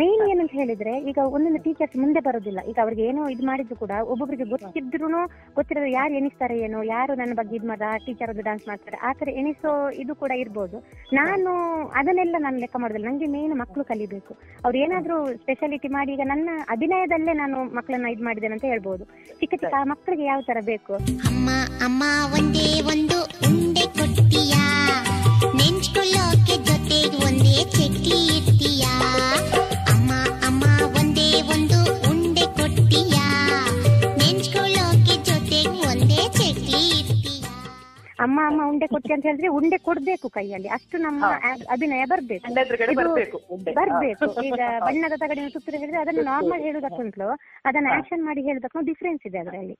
ಮೇನ್ ಏನಂತ ಹೇಳಿದ್ರೆ, ಈಗ ಒಂದೊಂದು ಟೀಚರ್ಸ್ ಮುಂದೆ ಬರೋದಿಲ್ಲ. ಈಗ ಅವ್ರಿಗೆ ಏನೋ ಇದು ಮಾಡಿದ್ರು ಕೂಡ ಒಬ್ಬೊಬ್ರಿಗೆ ಗೊತ್ತಿದ್ರು ಗೊತ್ತಿರೋ ಯಾರು ಎಣಿಸ್ತಾರೆ ಏನೋ, ಯಾರು ನನ್ನ ಬಗ್ಗೆ ಇದ್ ಮಾಡ ಟೀಚರ್ ಒಂದು ಡಾನ್ಸ್ ಮಾಡ್ತಾರೆ ಆ ತರ ಎಣಿಸೋ ಇದು ಕೂಡ ಇರ್ಬೋದು. ನಾನು ಅದನ್ನೆಲ್ಲ ನಾನು ಲೆಕ್ಕ ಮಾಡೋದಿಲ್ಲ. ನಂಗೆ ಮೇನ್ ಮಕ್ಕಳು ಕಲಿಬೇಕು. ಅವ್ರು ಏನಾದ್ರು ಸ್ಪೆಷಾಲಿಟಿ ಮಾಡಿ, ಈಗ ನನ್ನ ಅಭಿನಯದಲ್ಲೇ ನಾನು ಮಕ್ಕಳನ್ನ ಇದು ಮಾಡಿದ್ದೇನೆ ಅಂತ ಹೇಳ್ಬೋದು. ಚಿಕ್ಕ ಚಿಕ್ಕ ಆ ಮಕ್ಕಳಿಗೆ ಯಾವ ತರ ಬೇಕು. ಅಮ್ಮ ಅಮ್ಮ ಒಂದೇ ಒಂದು ಉಂಡೆ ಕೊಡ್ತೀಯಾ, ನೆಂಚ್ಕೊಳ್ಳೋಕೆ ಜೊತೆಗೆ ಒಂದೇ ಚಟ್ಲಿ ಇರ್ತೀಯಾ, ಅಮ್ಮ ಅಮ್ಮ ಒಂದೇ ಒಂದು ಉಂಡೆ ಕೊಡ್ತೀಯಾ, ನೆಂಚ್ಕೊಳ್ಳೋಕೆ ಜೊತೆಗೆ ಒಂದೇ ಚಟ್ಲಿ ಇರ್ತೀಯಾ. ಅಮ್ಮ ಅಮ್ಮ ಉಂಡೆ ಕೊಡ್ತೀಯ ಅಂತ ಹೇಳಿದ್ರೆ ಉಂಡೆ ಕೊಡ್ಬೇಕು ಕೈಯಲ್ಲಿ, ಅಷ್ಟು ನಮ್ಮ ಅಭಿನಯ ಬರ್ಬೇಕು ಬರ್ಬೇಕು ಈಗ ಬಣ್ಣದ ತಗಡಿನ ಸುತ್ತ ಹೇಳಿದ್ರೆ ಅದನ್ನು ನಾರ್ಮಲ್ ಹೇಳುದಕ್ಕಂತಲೂ ಅದನ್ನ ಆಕ್ಷನ್ ಮಾಡಿ ಹೇಳುದಕ್ಕೂ ಡಿಫ್ರೆನ್ಸ್ ಇದೆ ಅದರಲ್ಲಿ.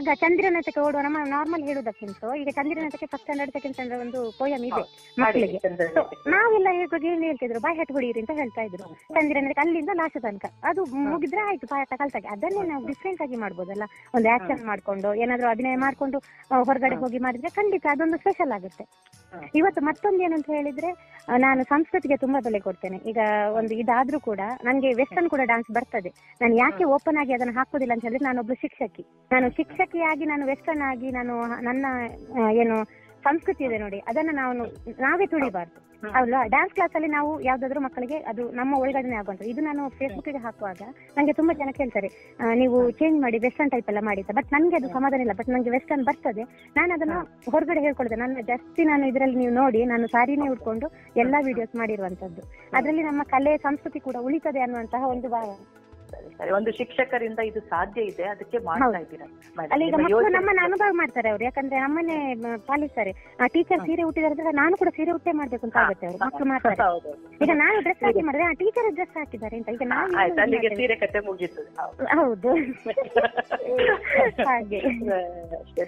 ಆಗ ಚಂದ್ರನತಕ್ಕೆ ಓಡುವ ನಮ್ಮ ನಾರ್ಮಲ್ ಹೇಳುವುದಕ್ಕಿಂತ ಈಗ ಚಂದ್ರನತಕ್ಕೆ ಫಸ್ಟ್ ಸ್ಟ್ಯಾಂಡರ್ಡ್ ಸೆಕೆಂಡ್ ಸ್ಟ್ಯಾಂಡರ್ಡ್ ಒಂದು ಪೋಯಮ್ ಇದೆ ಮಕ್ಕಳಿಗೆ. ನಾವೆಲ್ಲ ಹೇಗೆ ಏನು ಹೇಳ್ತಿದ್ರು, ಬಾಯಿ ಹಟ್ ಹೊಡಿಯಿರಿ ಅಂತ ಹೇಳ್ತಾ ಇದ್ರು ಚಂದ್ರನಕ್ಕೆ ಅಲ್ಲಿಂದ ಲಾಸ್ಟ್ ತನಕ. ಅದು ಮುಗಿದ್ರೆ ಆಯ್ತು ಬಾಯಿ ಹಟ್ಟ ಕಲ್ತಾಗಿ. ಅದನ್ನೇ ನಾವು ಡಿಫ್ರೆಂಟ್ ಆಗಿ ಮಾಡ್ಬೋದಲ್ಲ, ಒಂದು ಆಕ್ಷನ್ ಮಾಡ್ಕೊಂಡು ಏನಾದ್ರು ಅಭಿನಯ ಮಾಡ್ಕೊಂಡು ಹೊರಗಡೆ ಹೋಗಿ ಮಾಡಿದ್ರೆ ಖಂಡಿತ ಅದೊಂದು ಸ್ಪೆಷಲ್ ಆಗುತ್ತೆ. ಇವತ್ತು ಮತ್ತೊಂದು ಏನಂತ ಹೇಳಿದ್ರೆ, ನಾನು ಸಂಸ್ಕೃತಿಗೆ ತುಂಬಾ ಬೆಲೆ ಕೊಡ್ತೇನೆ. ಈಗ ಒಂದು ಇದಾದ್ರೂ ಕೂಡ ನನಗೆ ವೆಸ್ಟರ್ನ್ ಕೂಡ ಡಾನ್ಸ್ ಬರ್ತದೆ. ನಾನು ಯಾಕೆ ಓಪನ್ ಆಗಿ ಅದನ್ನು ಹಾಕೋದಿಲ್ಲ ಅಂತ ಹೇಳಿದ್ರೆ, ನಾನೊಬ್ಳು ಶಿಕ್ಷಕಿ, ನಾನು ಶಿಕ್ಷಕಿಯಾಗಿ ನಾನು ವೆಸ್ಟರ್ನ್ ಆಗಿ ನಾನು ನನ್ನ ಏನು ಸಂಸ್ಕೃತಿ ಇದೆ ನೋಡಿ ಅದನ್ನ ನಾವು ನಾವೇ ತುಳಿಬಾರ್ದು ಅಲ್ವಾ. ಡ್ಯಾನ್ಸ್ ಕ್ಲಾಸ್ ಅಲ್ಲಿ ನಾವು ಯಾವ್ದಾದ್ರು ಮಕ್ಕಳಿಗೆ ಅದು ನಮ್ಮ ಒಳಗಡೆನೆ ಆಗುವಂತ. ಇದು ನಾನು ಫೇಸ್ಬುಕ್ ಗೆ ಹಾಕುವಾಗ ನಂಗೆ ತುಂಬಾ ಜನ ಕೇಳ್ತಾರೆ, ನೀವು ಚೇಂಜ್ ಮಾಡಿ ವೆಸ್ಟರ್ನ್ ಟೈಪ್ ಎಲ್ಲ ಮಾಡಿ. ಬಟ್ ನನ್ಗೆ ಅದು ಸಮಾಧಾನ ಇಲ್ಲ. ಬಟ್ ನಂಗೆ ವೆಸ್ಟರ್ನ್ ಬರ್ತದೆ, ನಾನು ಅದನ್ನ ಹೊರಗಡೆ ಹೇಳ್ಕೊಳ್ತೇನೆ. ನನ್ನ ಜಾಸ್ತಿ ನಾನು ಇದರಲ್ಲಿ ನೀವು ನೋಡಿ ನಾನು ಸಾರಿನೇ ಉಟ್ಕೊಂಡು ಎಲ್ಲಾ ವಿಡಿಯೋಸ್ ಮಾಡಿರುವಂತದ್ದು. ಅದರಲ್ಲಿ ನಮ್ಮ ಕಲೆ ಸಂಸ್ಕೃತಿ ಕೂಡ ಉಳಿತದೆ ಅನ್ನುವಂತಹ ಒಂದು ಭಾವ. ಸರಿ, ಒಂದು ಶಿಕ್ಷಕರಿಂದ ಇದು ಸಾಧ್ಯ ಇದೆ, ಅದಕ್ಕೆ ಮಾಡ್ತಾ ಇದ್ದೀರಾ. ಈಗ ಮಕ್ಕಳು ನಮ್ಮನ್ನ ಅನುಭವ ಮಾಡ್ತಾರೆ ಅವ್ರು, ಯಾಕಂದ್ರೆ ನಮ್ಮನ್ನೇ ಪಾಲಿಸ್ತಾರೆ. ಆ ಟೀಚರ್ ಸೀರೆ ಉಟ್ಟಿದಾರೆ, ನಾನು ಕೂಡ ಸೀರೆ ಉಟ್ಟೆ ಮಾಡ್ಬೇಕು ಅಂತ ಆಗುತ್ತೆ. ಅವ್ರು ಮಕ್ಕಳು ಮಾಡ್ತಾರೆ. ಈಗ ನಾನು ಡ್ರೆಸ್ ಹಾಕಿ ಮಾಡಿದ್ರೆ ಆ ಟೀಚರ್ ಡ್ರೆಸ್ ಹಾಕಿದ್ದಾರೆ ಅಂತ ಈಗ ನಾನು ಸೀರೆ ಕತೆ ಮುಗಿಸುತ್ತೆ. ಹೌದು, ಹಾಗೆ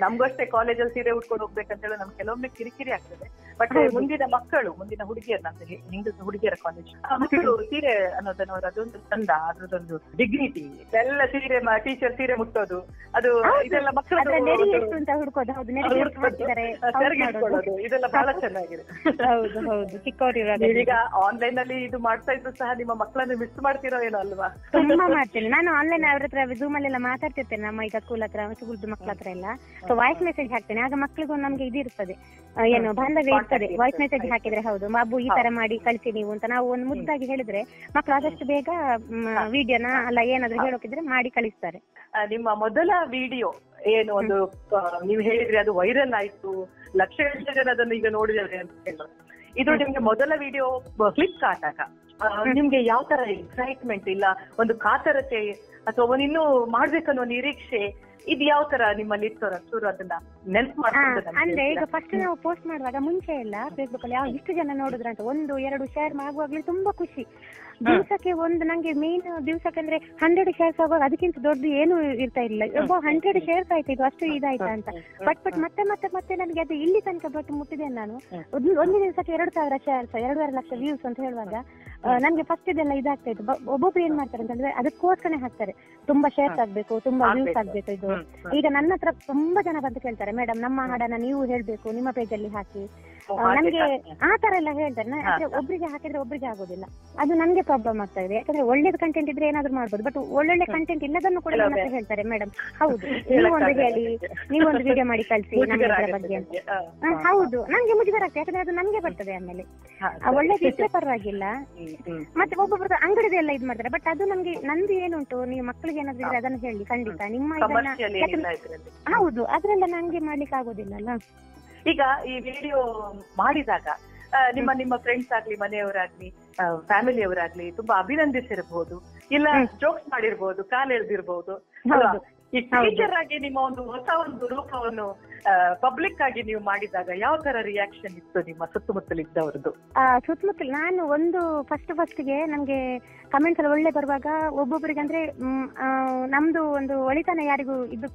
ನಮ್ಗಷ್ಟೇ ಕಾಲೇಜಲ್ಲಿ ಸೀರೆ ಉಟ್ಕೊಂಡು ಹೋಗ್ಬೇಕಂತ ಹೇಳಿ ನಮ್ ಕೆಲವೊಮ್ಮೆ ಕಿರಿಕಿರಿ ಆಗ್ತದೆ. ಬಟ್ ಮುಂದಿನ ಮಕ್ಕಳು, ಮುಂದಿನ ಹುಡುಗಿಯರು, ನಮ್ದು ಹಿಂಗಸ್ ಹುಡುಗಿಯರ ಕಾಲೇಜ್ ಮಕ್ಕಳು ಸೀರೆ ಅನ್ನೋದನ್ನ ಅವ್ರು ಅದೊಂದು ಚಂದ, ಅದ್ರದೊಂದು ಡಿಗ್ನಿಟಿ ಎಲ್ಲ ಸೀರೆ ಟೀಚರ್ ಸೀರೆ ಮುಟ್ಟೋದು ಅದು ಇದೆಲ್ಲ ಮಕ್ಕಳು ಇದೆಲ್ಲ ಬಹಳ ಚೆನ್ನಾಗಿದೆ. ಈಗ ಆನ್ಲೈನ್ ಅಲ್ಲಿ ಇದು ಮಾಡ್ತಾ ಇದ್ರು ಸಹ ನಿಮ್ಮ ಮಕ್ಕಳನ್ನು ಮಿಸ್ ಮಾಡ್ತಿರೋ ಏನೋ ಅಲ್ವಾ? ತುಂಬಾ ಮಾಡ್ತೇನೆ ನಾನು. ಆನ್ಲೈನ್ ಅವ್ರ ಹತ್ರ ಝೂಮ್ ಅಲ್ಲೆಲ್ಲ ಮಾತಾಡ್ತಿರ್ತೇನೆ, ನಮ್ಮ ಈಗ ಸ್ಕೂಲ್ ಹತ್ರ ಸ್ಕೂಲ್ದು ಮಕ್ಕಳ ಹತ್ರ ಎಲ್ಲ. ಸೊ ವಾಯ್ಸ್ ಮೆಸೇಜ್ ಹಾಕ್ತೇನೆ, ಆಗ ಮಕ್ಕಳಿಗೂ ನಮ್ಗೆ ಇದಿರ್ತದೆ, ಏನು ಬಾಂಧವ್ಯ ಇರ್ತದೆ. ವಾಯ್ಸ್ ಮೆಸೇಜ್ ಹಾಕಿದ್ರೆ ಹೌದು ಬಾಬು ಈ ತರ ಮಾಡಿ ಕಳಿಸಿ ನೀವು ಅಂತ ನಾವು ಒಂದು ಮುದ್ದಾಗಿ ಹೇಳಿದ್ರೆ ಮಕ್ಕಳು ಆದಷ್ಟು ಬೇಗ ವಿಡಿಯೋನ ಅಲ್ಲ ಏನಾದ್ರು ಹೇಳೋಕಿದ್ರೆ ಮಾಡಿ ಕಳಿಸ್ತಾರೆ. ನಿಮ್ಮ ಮೊದಲ ವಿಡಿಯೋ ಏನು ಒಂದು ನೀವು ಹೇಳಿದ್ರೆ ಅದು ವೈರಲ್ ಆಯ್ತು, ಲಕ್ಷ ಗಂಟೆ ಜನ ಅದನ್ನು ಈಗ ನೋಡಿದ್ದಾರೆ ಅಂತ ಹೇಳಿದ್ರು. ಇದು ನಿಮ್ಗೆ ಮೊದಲ ವಿಡಿಯೋ ಕ್ಲಿಕ್ ಆದಾಗ ನಿಮ್ಗೆ ಯಾವ ತರ ಎಕ್ಸೈಟ್ಮೆಂಟ್ ಇಲ್ಲ, ಒಂದು ಕಾತರತೆ ಅಥವಾ ಒಂದು ಇನ್ನೂ ಮಾಡ್ಬೇಕನ್ನೋ ನಿರೀಕ್ಷೆ ಇದು ಯಾವ ತರ ನಿಮ್ಮಲ್ಲಿ ಇತ್ತು? ಅದನ್ನ ನೆನಪು ಮಾಡ್ತಾರೆ ಅಂದ್ರೆ ಈಗ ಫಸ್ಟ್ ನಾವು ಪೋಸ್ಟ್ ಮಾಡುವಾಗ ಮುಂಚೆ ಎಲ್ಲ ಫೇಸ್ಬುಕ್ ಅಲ್ಲಿ ಯಾವ ಇಷ್ಟು ಜನ ನೋಡಿದ್ರಂತ ಒಂದು ಎರಡು ಶೇರ್ ಆಗುವಾಗ್ಲೂ ತುಂಬಾ ಖುಷಿ. ದಿವಸಕ್ಕೆ ಒಂದು ನಂಗೆ ಮೇನ್ ದಿವಸಕ್ಕಂದ್ರೆ ಹಂಡ್ರೆಡ್ ಶೇರ್ಸ್ ಆಗುವಾಗ ಅದಕ್ಕಿಂತ ದೊಡ್ಡ ಏನು ಇರ್ತಾ ಇಲ್ಲ. ಒಬ್ಬ ಹಂಡ್ರೆಡ್ ಶೇರ್ಸ್ ಆಯ್ತು, ಇದು ಅಷ್ಟು ಇದಾಯ್ತಾ ಅಂತ. ಬಟ್ ಬಟ್ ಮತ್ತೆ ಮತ್ತೆ ಮತ್ತೆ ನನಗೆ ಅದು ಇಲ್ಲಿ ತನಕ ಬಟ್ ಮುಟ್ಟಿದೆ. ನಾನು ಒಂದು ದಿವಸಕ್ಕೆ ಎರಡು ಸಾವಿರ ಶೇರ್ಸ್, ಎರಡೂವರೆ ಲಕ್ಷ ವ್ಯೂಸ್ ಅಂತ ಹೇಳುವಾಗ ನನ್ಗೆ ಫಸ್ಟ್ ಇದೆಲ್ಲ ಇದಾಗ್ತಾ ಇತ್ತು. ಒಬ್ಬೊಬ್ರು ಏನ್ ಮಾಡ್ತಾರೆ ಅಂತಂದ್ರೆ ಅದಕ್ಕೋಸ್ಕರನೇ ಹಾಕ್ತಾರೆ, ತುಂಬಾ ಶೇರ್ಸ್ ಆಗ್ಬೇಕು, ತುಂಬಾ ವ್ಯೂಸ್ ಆಗ್ಬೇಕು ಇದು. ಈಗ ನನ್ನ ಹತ್ರ ತುಂಬಾ ಜನ ಬಂದು ಕೇಳ್ತಾರೆ, ಮೇಡಮ್ ನಮ್ಮ ಹಾಡನ್ನ ನೀವು ಹೇಳ್ಬೇಕು, ನಿಮ್ಮ ಪೇಜಲ್ಲಿ ಹಾಕಿ ನನ್ಗೆ ಆ ತರ ಎಲ್ಲ ಹೇಳ್ತಾರೆ. ಒಬ್ರಿಗೆ ಹಾಕಿದ್ರೆ ಒಬ್ರಿಗೆ ಆಗೋದಿಲ್ಲ, ಅದು ನನ್ಗೆ ಪ್ರಾಬ್ಲಮ್ ಆಗ್ತಾ ಇದೆ. ಯಾಕಂದ್ರೆ ಒಳ್ಳೇದು ಕಂಟೆಂಟ್ ಇದ್ರೆ ಏನಾದ್ರು ಮಾಡ್ಬೋದು, ಬಟ್ ಒಳ್ಳೊಳ್ಳೆ ಕಂಟೆಂಟ್ ಇಲ್ಲದನ್ನು ಕೂಡ ಹೇಳ್ತಾರೆ, ಮೇಡಮ್ ಹೌದು ನೀವೊಂದು ಹೇಳಿ, ನೀವೊಂದು ವಿಡಿಯೋ ಮಾಡಿ ಕಳ್ಸಿ ನಮ್ಗೆ ಬಗ್ಗೆ ಅಂತ. ಹೌದು ನಂಗೆ ಮುಜುಗರ ಆಗ್ತದೆ, ಯಾಕಂದ್ರೆ ಅದು ನಮ್ಗೆ ಬರ್ತದೆ. ಆಮೇಲೆ ಒಳ್ಳೇದು ಇಷ್ಟೇ ಪರವಾಗಿಲ್ಲ, ಮತ್ತೆ ಒಬ್ಬೊಬ್ರು ಅಂಗಡಿದೆಲ್ಲ ಇದ್ ಮಾಡ್ತಾರೆ, ಬಟ್ ಅದು ನಮ್ಗೆ ನಂದು ಏನುಂಟು ನೀವು ಮಕ್ಕಳಿಗೆ ಏನಾದ್ರು ಇದ್ರೆ ಅದನ್ನು ಹೇಳಿ ಖಂಡಿತ ನಿಮ್ಮ ಇದನ್ನ. ಹೌದು ಅದ್ರಲ್ಲ ನಂಗೆ ಮಾಡ್ಲಿಕ್ಕೆ ಆಗೋದಿಲ್ಲಲ್ಲ. ಈಗ ಈ ವಿಡಿಯೋ ಮಾಡಿದಾಗ ನಿಮ್ಮ ನಿಮ್ಮ ಫ್ರೆಂಡ್ಸ್ ಆಗ್ಲಿ, ಮನೆಯವರಾಗ್ಲಿ, ಫ್ಯಾಮಿಲಿಯವರಾಗ್ಲಿ ತುಂಬಾ ಅಭಿನಂದಿಸಿರಬಹುದು, ಇಲ್ಲ ಜೋಕ್ಸ್ ಮಾಡಿರ್ಬಹುದು, ಕಾಲ್ ಎಳ್ದಿರ್ಬಹುದು. ಈ ಟೀಚರ್ ಆಗಿ ನಿಮ್ಮ ಒಂದು ಹೊಸ ಒಂದು ರೂಪವನ್ನು ಪಬ್ಲಿಕ್ ಆಗಿ ನೀವು ಮಾಡಿದಾಗ ಯಾವ ತರ ರಿಯಾಕ್ಷನ್ ಇತ್ತು ನಿಮ್ಮ ಸುತ್ತಮುತ್ತಲ ಇದ್ದವ್ರದ್ದು? ಸುತ್ತಮುತ್ತಲ ನಾನು ಒಂದು ಫಸ್ಟ್ ಫಸ್ಟ್ಗೆ ನಮ್ಗೆ ಕಮೆಂಟ್ಸ್ ಎಲ್ಲ ಒಳ್ಳೆ ಬರುವಾಗ ಒಬ್ಬೊಬ್ಬರಿಗೆ ಅಂದ್ರೆ ನಮ್ದು ಒಂದು ಒಳಿತನ ಯಾರಿಗೂ ಇದು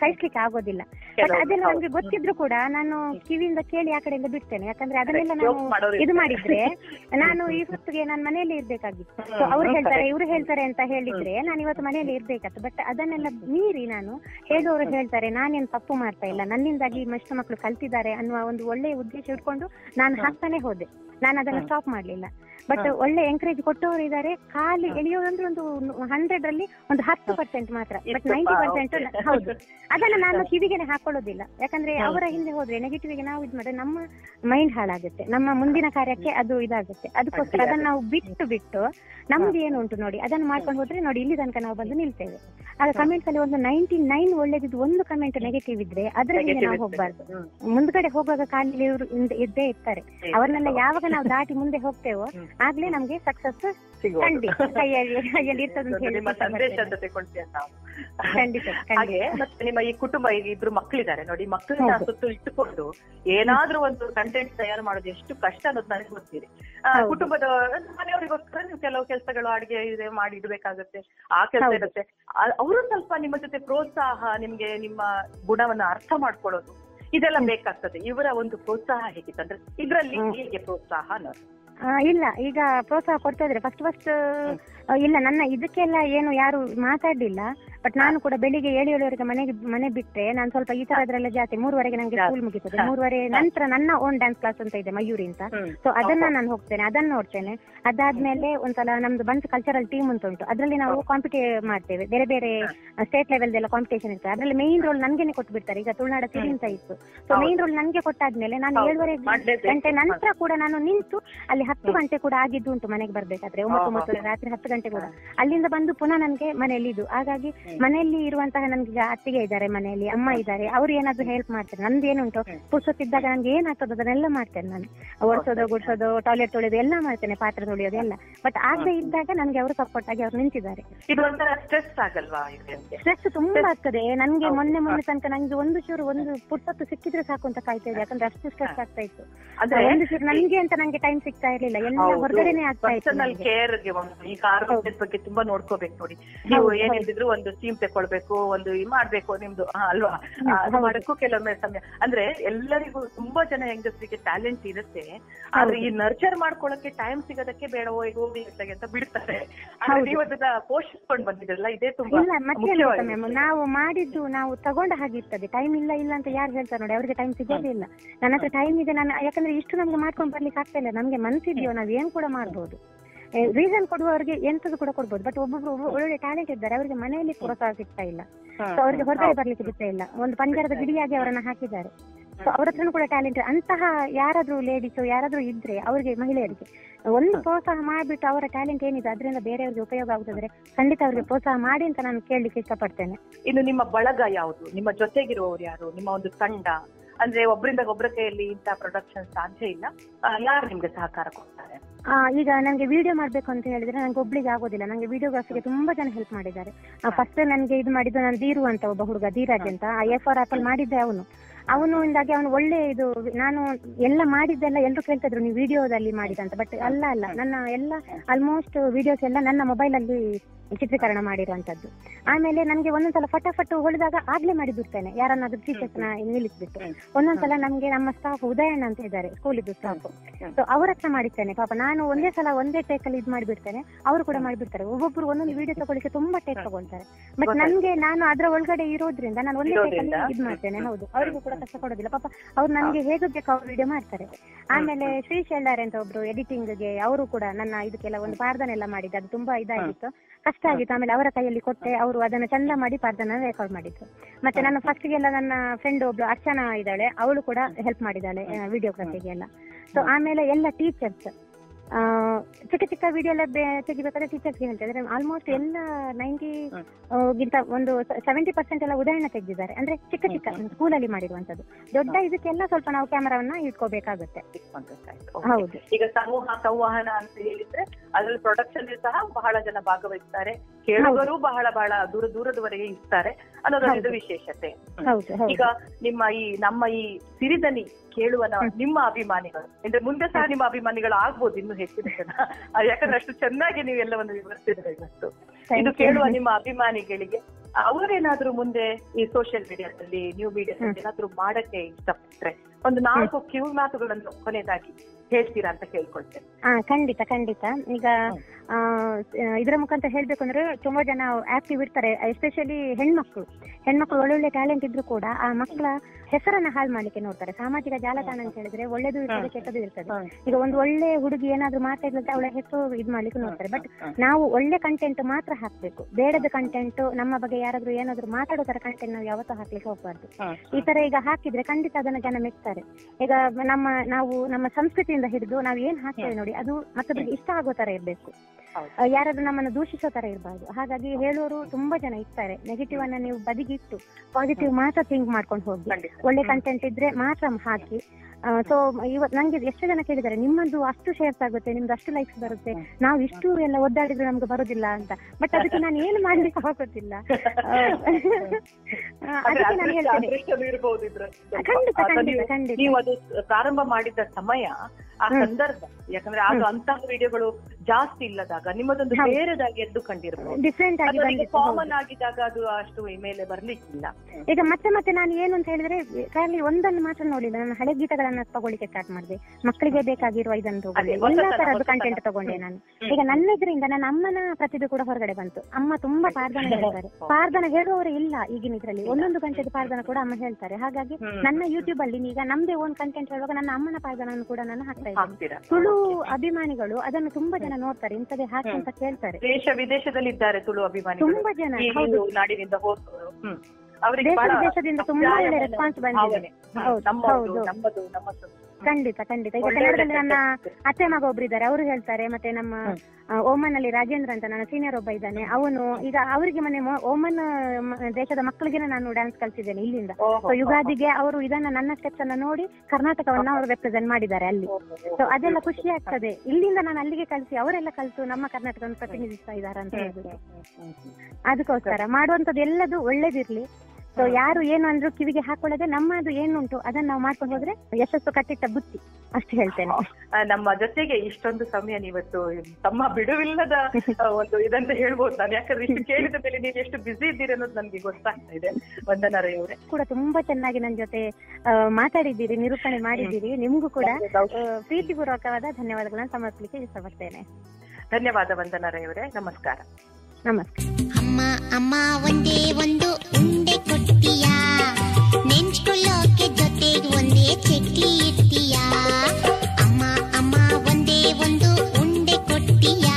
ಸಹಿಸ್ಲಿಕ್ಕೆ ಆಗೋದಿಲ್ಲ. ಬಟ್ ಅದೆಲ್ಲ ನಮ್ಗೆ ಗೊತ್ತಿದ್ರು ಕೂಡ ನಾನು ಕಿವಿಯಿಂದ ಕೇಳಿ ಆ ಕಡೆಯಿಂದ ಬಿಡ್ತೇನೆ, ಯಾಕಂದ್ರೆ ಅದನ್ನೆಲ್ಲ ನಾನು ಇದು ಮಾಡಿದ್ರೆ ನಾನು ಈ ಹೊತ್ತಿಗೆ ನಾನು ಮನೆಯಲ್ಲಿ ಇರ್ಬೇಕಾಗಿತ್ತು. ಅವ್ರು ಹೇಳ್ತಾರೆ ಇವ್ರು ಹೇಳ್ತಾರೆ ಅಂತ ಹೇಳಿದ್ರೆ ನಾನು ಇವತ್ತು ಮನೆಯಲ್ಲಿ ಇರ್ಬೇಕಾಯ್ತು. ಬಟ್ ಅದನ್ನೆಲ್ಲ ಮೀರಿ ನಾನು ಹೇಳೋರು ಹೇಳ್ತಾರೆ, ನಾನೇನು ತಪ್ಪು ಮಾಡ್ತಾ ಇಲ್ಲ, ನನ್ನಿಂದಾಗಿ ಮಷ್ಟ ಮಕ್ಕಳು ಕಲ್ತಿದ್ದಾರೆ ಅನ್ನುವ ಒಂದು ಒಳ್ಳೆಯ ಉದ್ದೇಶ ಇಟ್ಕೊಂಡು ನಾನು ಹಾಕ್ತಾನೆ ಹೋದೆ. ನಾನು ಅದನ್ನು ಸ್ಟಾಪ್ ಮಾಡ್ಲಿಲ್ಲ. ಬಟ್ ಒಳ್ಳೆ ಎಂಕರೇಜ್ ಕೊಟ್ಟವರು ಇದ್ದಾರೆ. ಖಾಲಿ ಎಳಿಯೋದಂದ್ರೆ ಒಂದು ಹಂಡ್ರೆಡ್ ಅಲ್ಲಿ ಒಂದು ಹತ್ತು ಪರ್ಸೆಂಟ್ ಮಾತ್ರ, ಬಟ್ ನೈಂಟಿ ಪರ್ಸೆಂಟ್ ಹೌದು ಅದನ್ನ ನಾನು ಕಿವಿಗೆನೆ ಹಾಕೊಳ್ಳೋದಿಲ್ಲ. ಯಾಕಂದ್ರೆ ಅವರ ಹಿಂದೆ ಹೋದ್ರೆ ನೆಗೆಟಿವ್ ಗೆ ನಾವು ಇದ್ ಮಾಡಿದ್ರೆ ನಮ್ಮ ಮೈಂಡ್ ಹಾಳಾಗುತ್ತೆ, ನಮ್ಮ ಮುಂದಿನ ಕಾರ್ಯಕ್ಕೆ ಅದು ಇದಾಗುತ್ತೆ. ಅದಕ್ಕೋಸ್ಕರ ಅದನ್ನ ನಾವು ಬಿಟ್ಟು ಬಿಟ್ಟು ನಮ್ದು ಏನು ಉಂಟು ನೋಡಿ ಅದನ್ನ ಮಾಡ್ಕೊಂಡು ಹೋದ್ರೆ ನೋಡಿ ಇಲ್ಲಿ ತನಕ ನಾವು ಬಂದು ನಿಲ್ತೇವೆ. ಆಗ ಕಮೆಂಟ್ಸ್ ಅಲ್ಲಿ ಒಂದು ನೈಂಟಿ ನೈನ್ ಒಳ್ಳೇದಿದ್ದು ಒಂದು ಕಮೆಂಟ್ ನೆಗೆಟಿವ್ ಇದ್ರೆ ಅದ್ರ ಹಿಂದೆ ನಾವು ಹೋಗ್ಬಾರ್ದು. ಮುಂದ್ಗಡೆ ಹೋಗುವಾಗ ಖಾಲಿ ಇವರು ಇದ್ದೇ ಇರ್ತಾರೆ, ಅವ್ರನ್ನೆಲ್ಲ ಯಾವಾಗ ನಾವು ದಾಟಿ ಮುಂದೆ ಹೋಗ್ತೇವೋ ಆಗ್ಲೇ ನಮ್ಗೆ ಸಕ್ಸಸ್ ಸಿಗುತ್ತೆ. ಹಾಗೆ ಮತ್ತೆ ನಿಮ್ಮ ಈ ಕುಟುಂಬ, ಈಗ ಇಬ್ರು ಮಕ್ಕಳಿದ್ದಾರೆ ನೋಡಿ, ಮಕ್ಕಳನ್ನ ಸುತ್ತು ಇಟ್ಟುಕೊಂಡು ಏನಾದ್ರೂ ಒಂದು ಕಂಟೆಂಟ್ ತಯಾರು ಮಾಡೋದು ಎಷ್ಟು ಕಷ್ಟ ಅನ್ನೋದು ನನಗೆ ಗೊತ್ತಿದೆ. ಕುಟುಂಬದ ಮನೆಯವರಿಗೋಸ್ಕರ ನೀವು ಕೆಲವು ಕೆಲಸಗಳು ಅಡಿಗೆ ಇದೆ ಮಾಡಿ ಇಡ್ಬೇಕಾಗತ್ತೆ, ಆ ಕೆಲಸ ಇರುತ್ತೆ. ಅವರು ಸ್ವಲ್ಪ ನಿಮ್ಮ ಜೊತೆ ಪ್ರೋತ್ಸಾಹ, ನಿಮ್ಗೆ ನಿಮ್ಮ ಗುಣವನ್ನ ಅರ್ಥ ಮಾಡ್ಕೊಳ್ಳೋದು ಇದೆಲ್ಲ ಬೇಕಾಗ್ತದೆ. ಇವರ ಒಂದು ಪ್ರೋತ್ಸಾಹ ಹೇಗಿತ್ತಂದ್ರೆ ಇದರಲ್ಲಿ ಹೇಗೆ ಪ್ರೋತ್ಸಾಹ ಅನ್ನೋದು? ಇಲ್ಲ, ಈಗ ಪ್ರೋತ್ಸಾಹ ಕೊಡ್ತಾ ಇದ್ರೆ ಫಸ್ಟ್ ಫಸ್ಟ್ ಇಲ್ಲ, ನನ್ನ ಇದಕ್ಕೆಲ್ಲ ಏನು ಯಾರು ಮಾತಾಡ್ಲಿಲ್ಲ. ಬಟ್ ನಾನು ಕೂಡ ಬೆಳಿಗ್ಗೆ ಏಳು ಏಳುವರೆಗೆ ಮನೆಗೆ ಮನೆ ಬಿಟ್ಟೆ. ನಾನು ಸ್ವಲ್ಪ ಈ ತರದ್ರೆಲ್ಲ ಜಾಸ್ತಿ ಮೂರುವರೆಗೆ ನಂಗೆ ಸ್ಕೂಲ್ ಮುಗಿತದೆ. ಮೂರುವರೆ ನಂತರ ನನ್ನ ಓನ್ ಡ್ಯಾನ್ಸ್ ಕ್ಲಾಸ್ ಅಂತ ಇದೆ ಮಯೂರಿ ಅಂತ, ಸೊ ಅದನ್ನ ನಾನು ಹೋಗ್ತೇನೆ, ಅದನ್ನ ನೋಡ್ತೇನೆ. ಅದಾದ್ಮೇಲೆ ಒಂದ್ಸಲ ನಮ್ದು ಬಂದ್ ಕಲ್ಚರಲ್ ಟೀಮ್ ಅಂತ ಉಂಟು, ಅದರಲ್ಲಿ ನಾವು ಕಾಂಪಿಟೇ ಮಾಡ್ತೇವೆ, ಬೇರೆ ಬೇರೆ ಸ್ಟೇಟ್ ಲೆವೆಲ್ ಎಲ್ಲ ಕಾಂಪಿಟೇಷನ್ ಇರ್ತದೆ. ಅದ್ರಲ್ಲಿ ಮೇನ್ ರೋಲ್ ನನ್ಗೆ ಕೊಟ್ಬಿಡ್ತಾರೆ. ಈಗ ತುಳುನಾಡ ಸಿರಿ ಅಂತ ಇತ್ತು, ಸೊ ಮೇನ್ ರೋಲ್ ನನ್ಗೆ ಕೊಟ್ಟಾದ್ಮೇಲೆ ನಾನು ಏಳುವರೆ ಗಂಟೆ ನಂತರ ಕೂಡ ನಾನು ನಿಂತು ಅಲ್ಲಿ ಹತ್ತು ಗಂಟೆ ಕೂಡ ಆಗಿದ್ದು ಉಂಟು ಮನೆಗೆ ಬರ್ಬೇಕಾದ್ರೆ, ಒಂಬತ್ತು ಒಂಬತ್ತು ರಾತ್ರಿ ಹತ್ತು ಗಂಟೆ ಕೂಡ. ಅಲ್ಲಿಂದ ಬಂದು ಪುನಃ ನನ್ಗೆ ಮನೆಯಲ್ಲಿ ಇದು, ಹಾಗಾಗಿ ಮನೆಯಲ್ಲಿ ಇರುವಂತಹ ನನ್ಗೆ ಅತ್ತಿಗೆ ಇದ್ದಾರೆ, ಮನೆಯಲ್ಲಿ ಅಮ್ಮ ಇದ್ದಾರೆ, ಅವ್ರು ಏನಾದ್ರು ಹೆಲ್ಪ್ ಮಾಡ್ತಾರೆ. ನಂದು ಏನುಂಟು ಪುರ್ಸೊತ್ತಿದ್ದಾಗ ನನ್ಗೆ ಏನಾಗ್ತದೆ ಅದನ್ನೆಲ್ಲ ಮಾಡ್ತೇನೆ. ನಾನು ಒರೆಸೋದು, ಗುಡಿಸೋದು, ಟಾಯ್ಲೆಟ್ ತೊಳೆಯೋದು ಎಲ್ಲ ಮಾಡ್ತೇನೆ, ಪಾತ್ರೆ ತೊಳೆಯೋದು ಎಲ್ಲ. ಬಟ್ ಆಗದೆ ಇದ್ದಾಗ ನನ್ಗೆ ಅವರು ಸಪೋರ್ಟ್ ಆಗಿ ಅವ್ರು ನಿಂತಿದ್ದಾರೆ. ಸ್ಟ್ರೆಸ್ ತುಂಬಾ ಆಗ್ತದೆ ನನ್ಗೆ. ಮೊನ್ನೆ ಮೊನ್ನೆ ತನಕ ನಂಗೆ ಒಂದು ಚೂರು ಒಂದು ಪುರ್ಸೊತ್ತು ಸಿಕ್ಕಿದ್ರೆ ಸಾಕು ಅಂತ ಕಾಯ್ತಾ ಇದೆ, ಯಾಕಂದ್ರೆ ಅಷ್ಟು ಸ್ಟ್ರೆಸ್ ಆಗ್ತಾ ಇತ್ತು. ಅಂದ್ರೆ ಒಂದು ಚೂರು ನನ್ಗೆ ಅಂತ ನಂಗೆ ಟೈಮ್ ಸಿಗ್ತಾ ಇರ್ಲಿಲ್ಲ, ಎಲ್ಲ ಹೊರಗಡೆನೆ ಆಗ್ತಾ ಇತ್ತು. ತುಂಬಾ ನೋಡ್ಕೋಬೇಕು ನೋಡಿ, ನೀವು ಏನಿದ್ರು ಒಂದು ಸ್ಟೀಮ್ ತಕೊಳ್ಬೇಕು, ಒಂದು ಇದ್ ಮಾಡ್ಬೇಕು ನಿಮ್ದು ಅಲ್ವಾ, ಅದು ಮಾಡಕ್ಕೂ ಕೆಲವೊಮ್ಮೆ ಸಮಯ. ಅಂದ್ರೆ ಎಲ್ಲರಿಗೂ ತುಂಬಾ ಜನ ಹೆಂಗಸರಿಗೆ ಟ್ಯಾಲೆಂಟ್ ಇರುತ್ತೆ, ಆದ್ರೆ ಈ ನರ್ಚರ್ ಮಾಡ್ಕೊಳಕ್ಕೆ ಟೈಮ್ ಸಿಗೋದಕ್ಕೆ ಬೇಡ ಹೋಗಿ ಹೋಗಿ ಅಂತ ಬಿಡ್ತಾರೆ. ಇವತ್ತನ್ನ ಪೋಷಿಸ್ಕೊಂಡು ಬಂದಿದ್ರಲ್ಲ, ಇದೇ ತುಂಬಾ ಮುಖ್ಯವಾಗಿದೆ. ನಾವು ಮಾಡಿದ್ದು ನಾವು ತಗೊಂಡ ಹಾಗೆ ಇರ್ತದೆ. ಟೈಮ್ ಇಲ್ಲ ಇಲ್ಲ ಅಂತ ಯಾರು ಹೇಳ್ತಾರೆ ನೋಡಿ, ಅವ್ರಿಗೆ ಟೈಮ್ ಸಿಗೋದೇ ಇಲ್ಲ. ನನ್ನ ಹತ್ರ ಟೈಮ್ ಇದೆ, ನಾನು ಯಾಕಂದ್ರೆ ಇಷ್ಟು ನಮ್ಗೆ ಮಾಡ್ಕೊಂಡು ಬರ್ಲಿಕ್ಕೆ ಆಗ್ತಾ ಇಲ್ಲ. ನಮ್ಗೆ ಮನ್ಸಿದ್ಯೋ ನಾವ್ ಏನ್ ಕೂಡ ಮಾಡ್ಬೋದು, ರೀಸನ್ ಕೊಡುವವರಿಗೆ ಎಂತದ್ದು ಕೂಡ ಕೊಡ್ಬೋದು. ಬಟ್ ಒಬ್ಬೊಬ್ರು ಒಳ್ಳೊಳ್ಳೆ ಟ್ಯಾಲೆಂಟ್ ಇದ್ದಾರೆ, ಅವರಿಗೆ ಮನೆಯಲ್ಲಿ ಪ್ರೋತ್ಸಾಹ ಸಿಗ್ತಾ ಇಲ್ಲ, ಸೊ ಅವ್ರಿಗೆ ಹೊರಗಡೆ ಬರ್ಲಿಕ್ಕೆ ಬಿಡ್ತಾ ಇಲ್ಲ. ಒಂದು ಪಂಜರದ ಗಿಡಿಯಾಗಿ ಅವರನ್ನ ಹಾಕಿದ್ದಾರೆ. ಸೊ ಅವ್ರ ಹತ್ರನೂ ಕೂಡ ಟ್ಯಾಲೆಂಟ್ ಅಂತಹ ಯಾರಾದ್ರೂ ಲೇಡೀಸು ಯಾರಾದ್ರೂ ಇದ್ರೆ ಅವರಿಗೆ, ಮಹಿಳೆಯರಿಗೆ ಒಂದು ಪ್ರೋತ್ಸಾಹ ಮಾಡಿಬಿಟ್ಟು ಅವರ ಟ್ಯಾಲೆಂಟ್ ಏನಿದೆ ಅದರಿಂದ ಬೇರೆಯವ್ರಿಗೆ ಉಪಯೋಗ ಆಗುದಾದ್ರೆ ಖಂಡಿತ ಅವ್ರಿಗೆ ಪ್ರೋತ್ಸಾಹ ಮಾಡಿ ಅಂತ ನಾನು ಕೇಳಲಿಕ್ಕೆ ಇಷ್ಟಪಡ್ತೇನೆ. ಇನ್ನು ನಿಮ್ಮ ಬಳಗ ಯಾವುದು, ನಿಮ್ಮ ಜೊತೆಗಿರುವವರು ಯಾರು, ನಿಮ್ಮ ಒಂದು ತಂಡ? ಅಂದ್ರೆ ಒಬ್ಬರಿಂದ ಒಬ್ಬರ ಕೈಯಲ್ಲಿ ಇಂತಹ ಪ್ರೊಡಕ್ಷನ್ ಸಾಧ್ಯ ಇಲ್ಲ, ಯಾರು ನಿಮ್ಗೆ ಸಹಕಾರ ಕೊಡ್ತಾರೆ? ಈಗ ನನಗೆ ವಿಡಿಯೋ ಮಾಡ್ಬೇಕು ಅಂತ ಹೇಳಿದ್ರೆ ನಂಗೆ ಒಬ್ಳಿಗೆ ಆಗೋದಿಲ್ಲ. ನಂಗೆ ವಿಡಿಯೋಗ್ರಾಫಿಗೆ ತುಂಬಾ ಜನ ಹೆಲ್ಪ್ ಮಾಡಿದ್ದಾರೆ. ಫಸ್ಟ್ ನನಗೆ ಇದು ಮಾಡಿದ್ದು ನಾನು ದೀರು ಅಂತ ಒಬ್ಬ ಹುಡುಗ, ಧೀರಾಜ್ ಅಂತ, ಎಫ್ ಆರ್ ಆಪಲ್ ಮಾಡಿದ್ದೆ ಅವನು. ಅವನಿಂದಾಗಿ ಅವನು ಒಳ್ಳೆ ಇದು, ನಾನು ಎಲ್ಲ ಮಾಡಿದ್ದೆಲ್ಲ ಎಲ್ಲರೂ ಕೇಳ್ತಿದ್ರು ನೀವು ವಿಡಿಯೋದಲ್ಲಿ ಮಾಡಿದಂತ, ಬಟ್ ಅಲ್ಲ ಅಲ್ಲ ನನ್ನ ಎಲ್ಲ ಆಲ್ಮೋಸ್ಟ್ ವಿಡಿಯೋಸ್ ಎಲ್ಲ ನನ್ನ ಮೊಬೈಲ್ ಅಲ್ಲಿ ಚಿತ್ರೀಕರಣ ಮಾಡಿರೋಂಥದ್ದು. ಆಮೇಲೆ ನನಗೆ ಒಂದೊಂದ್ಸಲ ಫಟಾಫಟ್ ಹೊಲಿದಾಗ ಆಗ್ಲೇ ಮಾಡಿಬಿಡ್ತೇನೆ, ಯಾರನ್ನಾದ್ರೂ ಟೀಚರ್ಸ್ನ ನಿಲ್ಲಿಸ್ಬಿಟ್ಟು. ಒಂದೊಂದ್ಸಲ ನಮ್ಗೆ ನಮ್ಮ ಸ್ಟಾಫ್ ಉದಯಣ್ಣ ಅಂತ ಇದ್ದಾರೆ, ಸ್ಕೂಲಿದ್ದು ಸ್ಟಾಫ್, ಸೊ ಅವ್ರ ಹತ್ರ ಮಾಡಿರ್ತೇನೆ. ಪಾಪ ನಾನು ಒಂದೇ ಸಲ ಒಂದೇ ಟೇಕ್ ಅಲ್ಲಿ ಇದ್ ಮಾಡಿಬಿಡ್ತೇನೆ, ಅವ್ರು ಕೂಡ ಮಾಡಿಬಿಡ್ತಾರೆ. ಒಬ್ಬೊಬ್ರು ಒಂದೊಂದು ವಿಡಿಯೋ ತಗೊಳ್ಳಿಕ್ಕೆ ತುಂಬಾ ಟೇಕ್ ತಗೊಳ್ತಾರೆ. ಬಟ್ ನನ್ಗೆ ನಾನು ಅದ್ರ ಒಳಗಡೆ ಇರೋದ್ರಿಂದ ನಾನು ಒಂದೇ ಟೇಕ್ ಅಲ್ಲಿ ಇದ್ ಮಾಡ್ತೇನೆ. ಹೌದು, ಅವ್ರಿಗೂ ಕೂಡ ಕಷ್ಟ ಕೊಡೋದಿಲ್ಲ. ಪಾಪ ಅವ್ರು ನನ್ಗೆ ಹೇಗೆ ಬೇಕು ಅವ್ರು ವಿಡಿಯೋ ಮಾಡ್ತಾರೆ. ಆಮೇಲೆ ಶ್ರೀ ಶೆಲ್ಲಾರ್ ಅಂತ ಒಬ್ರು ಎಡಿಟಿಂಗ್ ಗೆ, ಅವರು ಕೂಡ ನನ್ನ ಇದಕ್ಕೆಲ್ಲ ಒಂದು ಪ್ರಾರ್ಥನೆ ಎಲ್ಲ ಮಾಡಿದ್ದು, ಅದು ತುಂಬಾ ಇದಾಗಿತ್ತು, ಕಷ್ಟ ಆಗಿತ್ತು. ಆಮೇಲೆ ಅವರ ಕೈಯಲ್ಲಿ ಕೊಟ್ಟೆ, ಅವರು ಅದನ್ನ ಚಂದ ಮಾಡಿ ಪ್ರಾರ್ಥನೆ ರೆಕಾರ್ಡ್ ಮಾಡಿದ್ರು. ಮತ್ತೆ ನಾನು ಫಸ್ಟ್ ಗೆಲ್ಲ ನನ್ನ ಫ್ರೆಂಡ್ ಒಬ್ಳು ಅರ್ಚನಾ ಇದ್ದಾಳೆ, ಅವಳು ಕೂಡ ಹೆಲ್ಪ್ ಮಾಡಿದ್ದಾಳೆ ವಿಡಿಯೋಗ್ರಫಿಗೆಲ್ಲ. ಸೊ ಆಮೇಲೆ ಎಲ್ಲ ಟೀಚರ್ಸ್ ಚಿಕ್ಕ ಚಿಕ್ಕ ವಿಡಿಯೋ ಎಲ್ಲ ತೆಗಿಬೇಕಾದ್ರೆ ಟೀಚರ್ಸ್ಗೆ ಹೇಳ್ತಿದ್ರೆ ಆಲ್ಮೋಸ್ಟ್ ಎಲ್ಲ ನೈಂಟಿ ಗಿಂತ ಒಂದು ಸೆವೆಂಟಿ ಪರ್ಸೆಂಟ್ ಎಲ್ಲ ಉದಾಹರಣೆ ತೆಗೆದಿದ್ದಾರೆ. ಅಂದ್ರೆ ಚಿಕ್ಕ ಚಿಕ್ಕ ಸ್ಕೂಲಲ್ಲಿ ಮಾಡಿರುವಂತದ್ದು. ದೊಡ್ಡ ಇದಕ್ಕೆಲ್ಲ ಸ್ವಲ್ಪ ನಾವು ಕ್ಯಾಮರಾವನ್ನ ಇಟ್ಕೋಬೇಕಾಗುತ್ತೆ. ಹೌದು, ಈಗ ಸಮೂಹ ಸಂವಹನ ಅಂತ ಹೇಳಿದ್ರೆ ಅದ್ರಲ್ಲಿ ಪ್ರೊಡಕ್ಷನ್ ಸಹ ಬಹಳ ಜನ ಭಾಗವಹಿಸ್ತಾರೆ, ಕೇಳುಗರು ಬಹಳ ಬಹಳ ದೂರ ದೂರದವರೆಗೆ ಇರ್ತಾರೆ ಅನ್ನೋದು ವಿಶೇಷತೆ. ಈಗ ನಿಮ್ಮ ಈ ನಮ್ಮ ಈ ಸಿರಿದನಿ ಕೇಳುವ ನಿಮ್ಮ ಅಭಿಮಾನಿಗಳು ಅಂದ್ರೆ ಮುಂದೆ ಸಹ ನಿಮ್ಮ ಅಭಿಮಾನಿಗಳು ಆಗ್ಬೋದು ಇನ್ನು ಹೆಚ್ಚಿನ ಜನ, ಯಾಕಂದ್ರೆ ಅಷ್ಟು ಚೆನ್ನಾಗಿ ನೀವು ಎಲ್ಲವನ್ನು ವಿವರಿಸಿದ್ರೆ. ಇವತ್ತು ಇದು ಕೇಳುವ ನಿಮ್ಮ ಅಭಿಮಾನಿಗಳಿಗೆ ಅವರೇನಾದ್ರೂ ಮುಂದೆ ಈ ಸೋಷಿಯಲ್ ಮೀಡಿಯಾದಲ್ಲಿ ನ್ಯೂ ಮೀಡಿಯಾದಲ್ಲಿ ಏನಾದ್ರೂ ಮಾಡಕ್ಕೆ ಇಷ್ಟಪಟ್ರೆ ಒಂದು ನಾಲ್ಕು ಕಿವಿ ಮಾತುಗಳನ್ನು ಕೊನೆಯದಾಗಿ ಹೇಳ್ತೀರಾ ಅಂತ ಕೇಳ್ಕೊಳ್ತೇನೆ. ಹಾ, ಖಂಡಿತ ಖಂಡಿತ. ಈಗ ಇದರ ಮುಖಾಂತರ ಹೇಳ್ಬೇಕು ಅಂದ್ರೆ ತುಂಬಾ ಜನ ಆಕ್ಟಿವ್ ಇರ್ತಾರೆ, ಎಸ್ಪೆಷಲಿ ಹೆಣ್ಮಕ್ಳು. ಹೆಣ್ಮಕ್ಳು ಒಳ್ಳೊಳ್ಳೆ ಟ್ಯಾಲೆಂಟ್ ಇದ್ರು ಕೂಡ ಆ ಮಕ್ಕಳ ಹೆಸರನ್ನ ಹಾಳು ಮಾಡ್ಲಿಕ್ಕೆ ನೋಡ್ತಾರೆ. ಸಾಮಾಜಿಕ ಜಾಲತಾಣ ಅಂತ ಹೇಳಿದ್ರೆ ಒಳ್ಳೇದು ಇರ್ತದೆ, ಕೆಟ್ಟದ್ದು ಇರ್ತದೆ. ಈಗ ಒಂದು ಒಳ್ಳೆ ಹುಡುಗಿ ಏನಾದ್ರು ಮಾಡ್ತಾ ಇದ್ರೆ ಅವಳ ಹೆಸರು ಇದು ಮಾಡ್ಲಿಕ್ಕೆ ನೋಡ್ತಾರೆ. ಬಟ್ ನಾವು ಒಳ್ಳೆ ಕಂಟೆಂಟ್ ಮಾತ್ರ ಹಾಕ್ಬೇಕು. ಬೇಡದ ಕಂಟೆಂಟ್, ನಮ್ಮ ಬಗ್ಗೆ ಯಾರಾದ್ರೂ ಏನಾದ್ರು ಮಾತಾಡೋ ತರ ಕಂಟೆಂಟ್ ನಾವು ಯಾವತ್ತೂ ಹಾಕ್ಲಿಕ್ಕೆ ಹೋಗ್ಬಾರ್ದು. ಈ ತರ ಈಗ ಹಾಕಿದ್ರೆ ಖಂಡಿತ ಅದನ್ನ ಜನ ಮೆಚ್ತಾರೆ. ಈಗ ನಮ್ಮ ನಾವು ನಮ್ಮ ಸಂಸ್ಕೃತಿಯಿಂದ ಹಿಡಿದು ನಾವು ಏನ್ ಹಾಕ್ತೇವೆ ನೋಡಿ, ಅದು ಮತ್ತೊಬ್ಬರಿಗೆ ಇಷ್ಟ ಆಗೋ ತರ ಇರ್ಬೇಕು. ಯಾರಾದ್ರೂ ನಮ್ಮನ್ನು ದೂಷಿಸೋ ತರ ಇರಬಾರ್ದು. ಹಾಗಾಗಿ ಹೇಳೋರು ತುಂಬಾ ಜನ ಇರ್ತಾರೆ. ನೆಗೆಟಿವ್ ಅನ್ನ ನೀವು ಬದಿಗಿಟ್ಟು ಪಾಸಿಟಿವ್ ಮಾತ್ರ ಥಿಂಕ್ ಮಾಡ್ಕೊಂಡು ಹೋಗ್ಬೇಕು. ಒಳ್ಳೆ ಕಂಟೆಂಟ್ ಇದ್ರೆ ಮಾತ್ರ ಹಾಕಿ. ಸೊ ಇವತ್ತು ನಂಗೆ ಎಷ್ಟು ಜನ ಕೇಳಿದ್ದಾರೆ, ನಿಮ್ಮದು ಅಷ್ಟು ಶೇರ್ಸ್ ಆಗುತ್ತೆ, ನಿಮ್ದು ಅಷ್ಟು ಲೈಕ್ಸ್ ಬರುತ್ತೆ, ನಾವು ಇಷ್ಟು ಎಲ್ಲ ಒದ್ದಾಡಿದ್ರೆ ನಮ್ಗೆ ಬರೋದಿಲ್ಲ ಅಂತ. ಬಟ್ ಅದಕ್ಕೆ ನಾನು ಏನು ಮಾಡ್ಲಿಕ್ಕೆ ಆಗೋದಿಲ್ಲ. ಅದಕ್ಕೆ ನಾನು ಹೇಳ್ತೇನೆ, ಖಂಡಿತ ಖಂಡಿತ ಖಂಡಿತ ನೀವು ಅದು ಪ್ರಾರಂಭ ಮಾಡಿದ ಸಮಯ, ಆ ಸಂದರ್ಭ, ಯಾಕಂದ್ರೆ ಅದು ಅಂತಹ ವಿಡಿಯೋಗಳು ಜಾಸ್ತಿ ಇಲ್ಲದಾಗ ನಿಮ್ಮದೊಂದು ಬೇರೆದಾಗಿ ಎದ್ದು ಕಂಡಿರಬಹುದು. ಡಿಫ್ರೆಂಟ್ ಆಗಿ ಕಾಮನ್ ಆಗಿದಾಗ ಅದು ಅಷ್ಟು ಮೇಲೆ ಬರ್ಲಿಕ್ಕಿಲ್ಲ. ಈಗ ಮತ್ತೆ ಮತ್ತೆ ನಾನು ಏನು ಅಂತ ಹೇಳಿದ್ರೆ, ಖಾಲಿ ಒಂದನ್ನು ಮಾತ್ರ ನೋಡಿಲ್ಲ, ನಾನು ಹಳೆ ಗೀತಗಳನ್ನ ತಗೊಳ್ಳಿಕ್ಕೆ ಸ್ಟಾರ್ಟ್ ಮಾಡಿದೆ. ಮಕ್ಕಳಿಗೆ ಬೇಕಾಗಿರುವ ಇದನ್ನು ತಗೊಂಡೆ, ಎಲ್ಲಾ ತರದ್ದು ಕಂಟೆಂಟ್ ತಗೊಂಡೆ ನಾನು. ಈಗ ನನ್ನ ಇದರಿಂದ ನನ್ನ ಅಮ್ಮನ ಪ್ರತಿಭೆ ಕೂಡ ಹೊರಗಡೆ ಬಂತು. ಅಮ್ಮ ತುಂಬಾ ಪ್ರಾರ್ಥನೆ ಹೇಳ್ತಾರೆ, ಪ್ರಾರ್ಥನೆ ಹೇಳುವವರು ಇಲ್ಲ ಈಗಿನ ಇದರಲ್ಲಿ. ಒಂದೊಂದು ಗಂಟೆಗೆ ಪ್ರಾರ್ಥನೆ ಕೂಡ ಅಮ್ಮ ಹೇಳ್ತಾರೆ. ಹಾಗಾಗಿ ನನ್ನ ಯೂಟ್ಯೂಬ್ ಅಲ್ಲಿ ಈಗ ನಮ್ದೇ ಓನ್ ಕಂಟೆಂಟ್ ಹೇಳುವಾಗ ನನ್ನ ಅಮ್ಮನ ಪ್ರಾರ್ಥನೆಯನ್ನು ಕೂಡ ನಾನು ಹಾಕ್ತಾ ಇದ್ದೀನಿ. ತುಳು ಅಭಿಮಾನಿಗಳು ಅದನ್ನು ತುಂಬಾ ಜನ ನೋಡ್ತಾರೆ, ಇಂಥದೇ ಹಾಕಿ ಅಂತ ಕೇಳ್ತಾರೆ. ದೇಶ ವಿದೇಶದಲ್ಲಿ ಇದ್ದಾರೆ ತುಳು ಅಭಿಮಾನಿ ತುಂಬಾ ಜನ. ನಾಡಿನಿಂದ ಹೋಗ್ತವರು ದೇಶ ವಿದೇಶದಿಂದ ತುಂಬಾ ಒಳ್ಳೆ ರೆಸ್ಪಾನ್ಸ್ ಬಂದಿದೆ. ಖಂಡಿತ ಖಂಡಿತ. ಈಗ ಕನ್ನಡದಲ್ಲಿ ನನ್ನ ಅತ್ತೆ ಮಗ ಒಬ್ರು ಇದ್ದಾರೆ, ಅವರು ಹೇಳ್ತಾರೆ. ಮತ್ತೆ ನಮ್ಮ ಓಮನ್ ಅಲ್ಲಿ ರಾಜೇಂದ್ರ ಅಂತ ನನ್ನ ಸೀನಿಯರ್ ಒಬ್ಬ ಇದ್ದಾನೆ, ಅವನು ಈಗ ಅವರಿಗೆ ಮನೆ ಓಮನ್ ದೇಶದ ಮಕ್ಕಳಿಗೆ ನಾನು ಡ್ಯಾನ್ಸ್ ಕಲ್ಸಿದ್ದೇನೆ ಇಲ್ಲಿಂದ. ಸೊ ಯುಗಾದಿಗೆ ಅವರು ಇದನ್ನ ನನ್ನ ಸ್ಟೆಪ್ಸ್ ಅನ್ನ ನೋಡಿ ಕರ್ನಾಟಕವನ್ನ ಅವರು ರೆಪ್ರೆಸೆಂಟ್ ಮಾಡಿದ್ದಾರೆ ಅಲ್ಲಿ. ಸೊ ಅದೆಲ್ಲ ಖುಷಿ ಆಗ್ತದೆ. ಇಲ್ಲಿಂದ ನಾನು ಅಲ್ಲಿಗೆ ಕಲಿಸಿ ಅವರೆಲ್ಲ ಕಲಿತು ನಮ್ಮ ಕರ್ನಾಟಕವನ್ನು ಪ್ರತಿನಿಧಿಸ್ತಾ ಇದ್ದಾರೆ ಅಂತ ಹೇಳುದು. ಅದಕ್ಕೋಸ್ಕರ ಮಾಡುವಂತದ್ದು ಎಲ್ಲದು ಒಳ್ಳೇದಿರ್ಲಿ. ಸೊ ಯಾರು ಏನು ಅಂದ್ರು ಕಿವಿಗೆ ಹಾಕೊಳ್ಳದೆ ನಮ್ಮದು ಏನುಂಟು ಅದನ್ನ ನಾವು ಮಾಡ್ಕೊಂಡು ಹೋದ್ರೆ ಯಶಸ್ಸು ಕಟ್ಟಿಟ್ಟ ಬುತ್ತಿ, ಅಷ್ಟು ಹೇಳ್ತೇನೆ. ನಮ್ಮ ಜೊತೆಗೆ ಇಷ್ಟೊಂದು ಸಮಯ ನೀವತ್ತು ತಮ್ಮ ಬಿಡುವಿಲ್ಲದ ಒಂದು ಇದಂತ ಹೇಳ್ಬೋದು ನಾನು, ಯಾಕಂದ್ರೆ ಇಷ್ಟು ಕೇಳಿದ ಮೇಲೆ ನೀವು ಎಷ್ಟು ಬಿಸಿ ಇದ್ದೀರಿ ಅನ್ನೋದು ನನ್ಗೆ ಗೊತ್ತಾಗ್ತಾ ಇದೆ. ವಂದನಾ ರೈ ಅವರೇ ಕೂಡ ತುಂಬಾ ಚೆನ್ನಾಗಿ ನನ್ನ ಜೊತೆ ಮಾತಾಡಿದ್ದೀರಿ, ನಿರೂಪಣೆ ಮಾಡಿದ್ದೀರಿ. ನಿಮಗೂ ಕೂಡ ಪ್ರೀತಿಪೂರ್ವಕವಾದ ಧನ್ಯವಾದಗಳನ್ನ ಸಮರ್ಪಿಸಲಿಕ್ಕೆ ಇಷ್ಟಪಡ್ತೇನೆ. ಧನ್ಯವಾದ ವಂದನಾ ರೈ ಅವರೇ. ನಮಸ್ಕಾರ. ನಮಸ್ಕಾರ. ಅಮ್ಮ ಅಮ್ಮ ಒಂದೇ ಒಂದು ಉಂಡೆ ಕೊಟ್ಟಿಯಾ, ನೆಂಚ್ಕೊಳ್ಳೋಕೆ ಜೊತೆ ಒಂದೇ ಚಟ್ಲಿ ಇರ್ತೀಯಾ. ಅಮ್ಮ ಅಮ್ಮ ಒಂದೇ ಒಂದು ಉಂಡೆ ಕೊಟ್ಟಿಯಾ,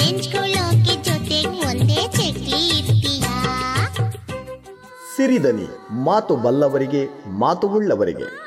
ನೆಂಚ್ಕೊಳ್ಳೋಕೆ ಜೊತೆ ಒಂದೇ ಚಟ್ಲಿ ಇರ್ತೀಯಾ. ಸಿರಿದನಿ, ಮಾತು ಬಲ್ಲವರಿಗೆ ಮಾತು ಉಳ್ಳವರಿಗೆ.